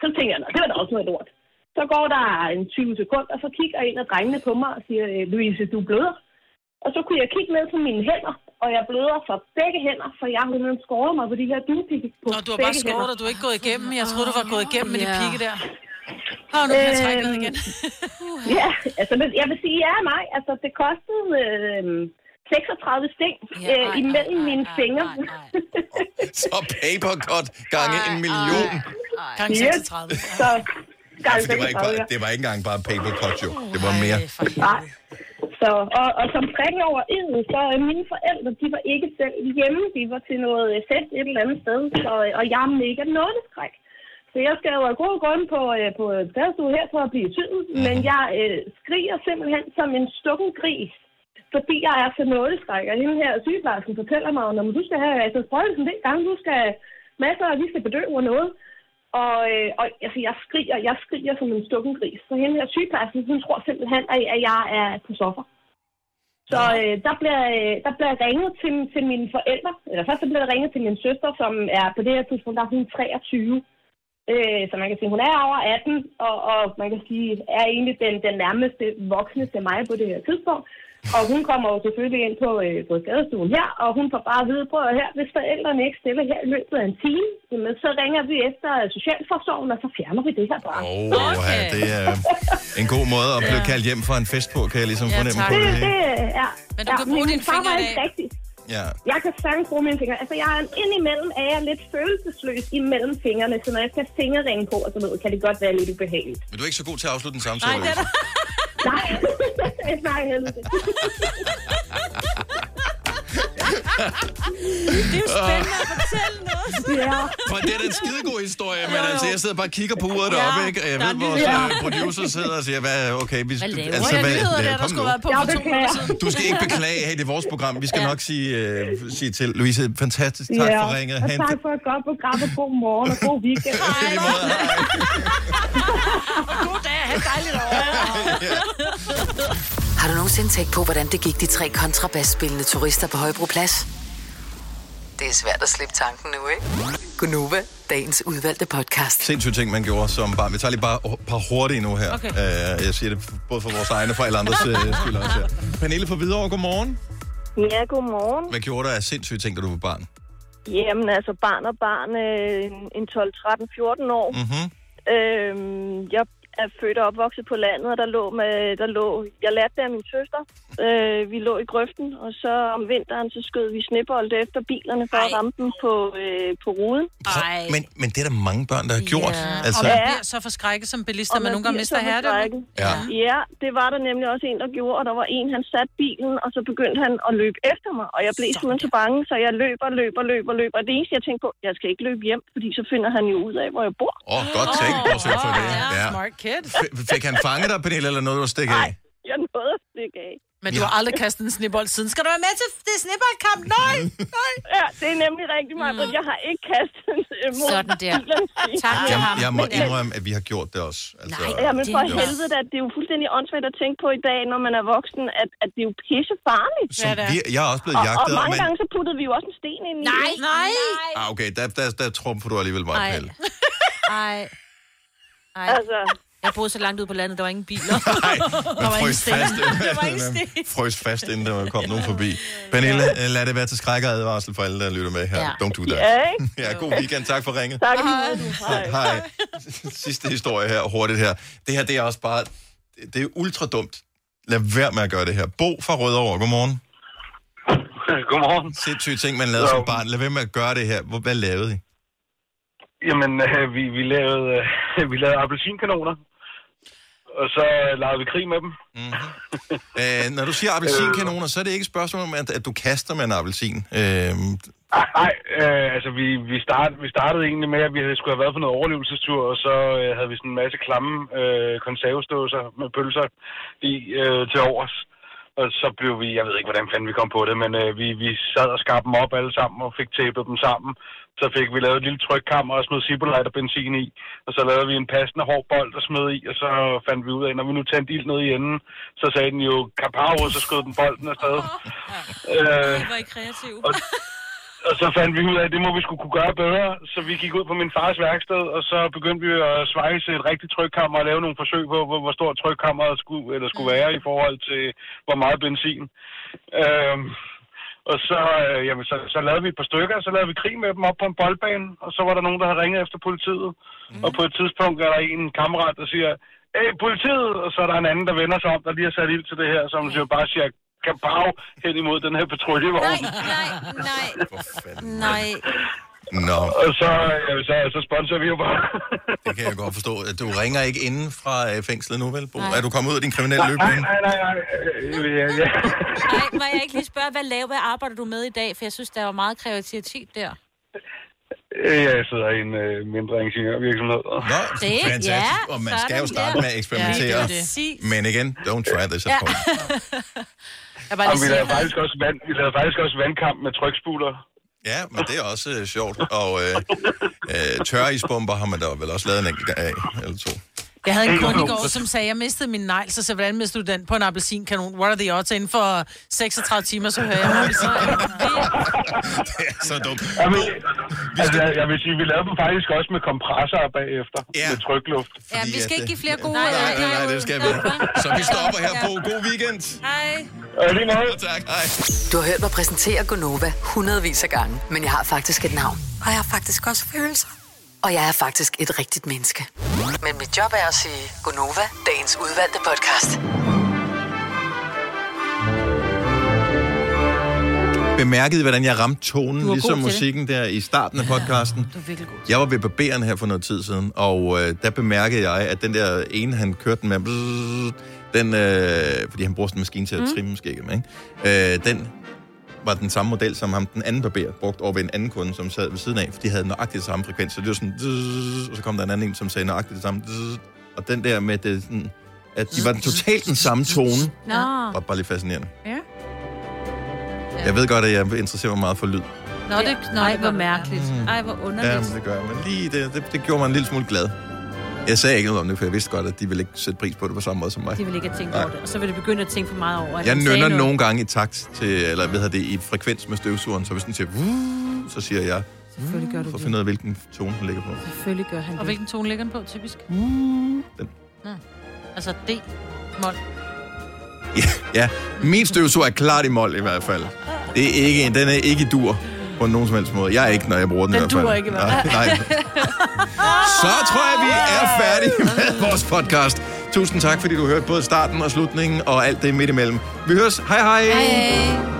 så tænker jeg, det var da også noget lort. Så går der en 20 sekunder, og så kigger en af drengene på mig og siger, Louise, du bløder. Og så kunne jeg kigge ned på mine hænder, og jeg bløder fra begge hænder, for jeg havde nemlig skåret mig på de her duepikke på begge hænder. Nå, du har bare skåret dig, du er ikke gået igennem. Jeg troede, du var gået igennem med de pikke der. Nu kan jeg trække igen. Ja, altså jeg vil sige, mig. Altså det kostede 36 sting imellem mine fingre. Så papercut gange 1 million. Gange 36. Så, gange 36. Det var ikke engang bare papercut, jo. Det var mere. Så, og som prikken over i'et, så mine forældre, de var ikke selv hjemme. De var til noget fest et eller andet sted, så, og jeg er mega nådeskræk. Så jeg skal jo af gode grunde på badstue her for at blive syet, men jeg skriger simpelthen som en stukken gris, fordi jeg er så nådeskræk. Og hende her sygeplejersken fortæller mig, at du skal have altså, sprøjtelsen den gang, du skal masser, og vi skal bedøve noget. Og altså, jeg skriger som en stukken gris. Så hende her sygeplejersken, hun tror simpelthen, at jeg er på soffer. Så der bliver ringet til mine forældre. Eller først så bliver der ringet til min søster, som er på det her tidspunkt, der er hun 23. Så man kan sige, hun er over 18, og man kan sige, er egentlig den nærmeste voksne til mig på det her tidspunkt. Og hun kommer jo selvfølgelig ind på skadestuen her, og hun får bare at vide, prøv her, hvis forældrene ikke stiller her i løbet af en time, så ringer vi efter socialforsorgen, og så fjerner vi det her barn. Okay. Det er en god måde at blive kaldt hjem fra en fest på, kan jeg ligesom fornemme på det her. Ja. Men du kan bruge dine fingre i dag. Ja. Jeg kan sagtens bruge mine fingre. Altså, jeg er indimellem lidt følelsesløs imellem fingrene, så når jeg skal fingerringe på og sådan noget, kan det godt være lidt ubehageligt. Men du er ikke så god til at afslutte en samtale? Nej, det er der. Nej, nej, heldigvis. Det er jo spændende at fortælle noget. Ja. For det er en skidegod historie, men altså, jeg sidder bare og kigger på uret deroppe, ikke? Jeg ved, vores producer sidder og siger, hvad laver altså, jeg? Der skulle være på for 2 år siden. Du skal ikke beklage, det er vores program. Vi skal nok sige til Louise, fantastisk, tak for ringet. Og tak for et godt program, og god morgen og god weekend. Hej. Og god dag, have dejligt over. Har du nogensinde tænkt på, hvordan det gik de 3 kontrabasspillende turister på Højbroplads? Det er svært at slippe tanken nu, ikke? Gunova, dagens udvalgte podcast. Sindssygt ting, man gjorde som barn. Vi tager lige bare et par hurtige nu her. Okay. Jeg siger det både for vores egne og for alle andres skyld også her. Pernille fra Hvidovre, godmorgen. Ja, godmorgen. Hvad gjorde du af sindssygt ting, da du var barn? Jamen altså barn, en 12, 13, 14 år. Mm-hmm. Jeg er født og opvokset på landet, og jeg lærte det af min søster. Vi lå i grøften, og så om vinteren, så skød vi snebolde efter bilerne for at ramme dem på ruden. Men det er der mange børn, der har gjort. Yeah. Altså. Og man bliver så forskrækket som bilister, og man nogle gange mister hærdet. Ja, det var der nemlig også en, der gjorde, og der var en, han satte bilen, og så begyndte han at løbe efter mig, og jeg blev simpelthen så bange, så jeg løber, og det eneste, jeg tænkte på, jeg skal ikke løbe hjem, fordi så finder han jo ud af, hvor jeg bor. Godt tænkt, Claus, for det. Smart kid. Fik han fanget dig, Pernille, eller noget, du stikker af? Nej, jeg nåede at stikke af. Men du har aldrig kastet en snebold siden. Skal du være med til det sneboldkamp? Nej. Ja, det er nemlig rigtig meget, men jeg har ikke kastet en snebold. Sådan der. Tak til ham. Jeg må indrømme, at vi har gjort det også. Altså, men for helvede, at det er jo fuldstændig åndssvagt at tænke på i dag, når man er voksen, at det er jo pissefarligt. Jeg er også blevet jagtet. Og mange gange, så puttede vi jo også en sten ind i. Nej. Okay, der trumfer du alligevel mig, Pernille. Nej. Altså. Jeg boede så langt ud på landet, der var ingen biler. Nej, frøs fast, inden der kom nogen forbi. Pernille, lad det være til skrækkeradvarsel for alle, der lytter med her. Don't do that. God weekend. Tak for ringet. Tak. Hej. Sidste historie her, hurtigt her. Det her, det er også bare, det er ultra dumt. Lad være med at gøre det her. Bo fra Rødovre, godmorgen. Godmorgen. Sindssygt ting, man lavede som barn. Lad være med at gøre det her. Hvad lavede I? Jamen, vi lavede appelsinkanoner. Og så lavede vi krig med dem. Mm-hmm. Når du siger appelsinkanoner, så er det ikke et spørgsmål om, at du kaster med en appelsin. Altså vi startede egentlig med, at vi skulle have været på noget overlevelsestur, og så havde vi sådan en masse klamme konservesdåser med pølser i til overs. Og så blev vi, jeg ved ikke, hvordan fanden vi kom på det, men vi sad og skabte dem op alle sammen og fik tæppet dem sammen. Så fik vi lavet et lille trykkammer og smed zipperlight og benzin i. Og så lavede vi en passende hård bold og smed i, og så fandt vi ud af, når vi nu tændte ild ned i enden, så sagde den jo kapow, og så skød den bolden afsted. Det var ikke kreativt. Og så fandt vi ud af, at det må vi skulle kunne gøre bedre, så vi gik ud på min fars værksted, og så begyndte vi at svejse et rigtigt trykkammer og lave nogle forsøg på, hvor stort trykkammeret skulle være i forhold til, hvor meget benzin. Og så, så lavede vi et par stykker, og så lavede vi krig med dem op på en boldbane, og så var der nogen, der havde ringet efter politiet. Mm. Og på et tidspunkt er der en kammerat, der siger, hey, politiet! Og så er der en anden, der vender sig om, der lige har sat ild til det her, som jo bare siger, kapow, hen imod den her patruljevogn. Nej. No. Og så sponsorer vi jo bare. Det kan jeg godt forstå. Du ringer ikke inden fra fængslet nu, vel, Bo? Nej. Er du kommet ud af din kriminelle løbebane? Nej. Ja. Nej, må jeg ikke lige spørge, hvad arbejder du med i dag? For jeg synes, der var meget kreativitet der. Jeg sidder i en mindre ingeniørvirksomhed. Nå, det er fantastisk. Ja, og man skal jo starte med at eksperimentere. Ja, men igen, don't try this at home. Vi lavede faktisk også vandkamp med trykspuler. Ja, men det er også sjovt. Og tørreisbomber har man da vel også lavet en enkelt af, eller to. Jeg havde en kunde i går, som sagde, at jeg mistede min negl, så hvordan mistede du den på en appelsinkanon? What are the odds? Inden for 36 timer, så hører jeg appelsinkanon. Det er så dumt. Jeg vil sige, vi lavede dem faktisk også med kompressor bagefter. Ja. Med trykluft. Ja, vi skal ikke give flere gode. Nej, det skal vi ikke. Så vi stopper her på. God weekend. Hej. Ja, lige måde. Tak. Hej. Du har hørt mig præsentere Gunova hundredvis af gange, men jeg har faktisk et navn. Og jeg har faktisk også følelser. Og jeg er faktisk et rigtigt menneske. Men mit job er at sige Gunova, dagens udvalgte podcast. Bemærkede, hvordan jeg ramte tonen, ligesom musikken der i starten af podcasten. Du er virkelig god. Jeg var ved barberen her for noget tid siden, og der bemærkede jeg, at den der ene, han kørte den med, fordi han bruger sådan en maskine til at trimme skægget, ikke? Den var den samme model, som ham den anden barber brugte over ved en anden kunde, som sad ved siden af, for de havde nøjagtigt samme frekvens, så det var sådan, og så kom der en anden en, som sagde nøjagtigt det samme, og den der med, det, sådan, at de var totalt den samme tone, var bare lidt fascinerende. Ja. Jeg ved godt, at jeg interesserer mig meget for lyd. Nå, det, nej, hvor mærkeligt. Ej, hvor underligt. Ja, men det gør jeg. Men lige det gjorde mig en lille smule glad. Jeg sagde ikke noget om det, for jeg vidste godt, at de ville ikke sætte pris på det på samme måde som mig. De ville ikke have tænkt over det, og så ville de begynde at tænke for meget over. Jeg nynner nogle gange i takt til, eller hvad hedder det, i frekvens med støvsugeren, så hvis den siger, så siger jeg, gør du for at finde ud af, hvilken tone den ligger på. Selvfølgelig gør han det. Og hvilken tone ligger den på, typisk? Den. Ja. Altså D-mol. Ja, min støvsuger er klart i mol i hvert fald. Det er ikke, den er ikke i dur. På nogen som helst måde. Jeg er ikke, når jeg bruger den i hvert fald. Den duer ikke, nej. Så tror jeg, vi er færdige med vores podcast. Tusind tak, fordi du hørte både starten og slutningen og alt det midt imellem. Vi høres. Hej hej.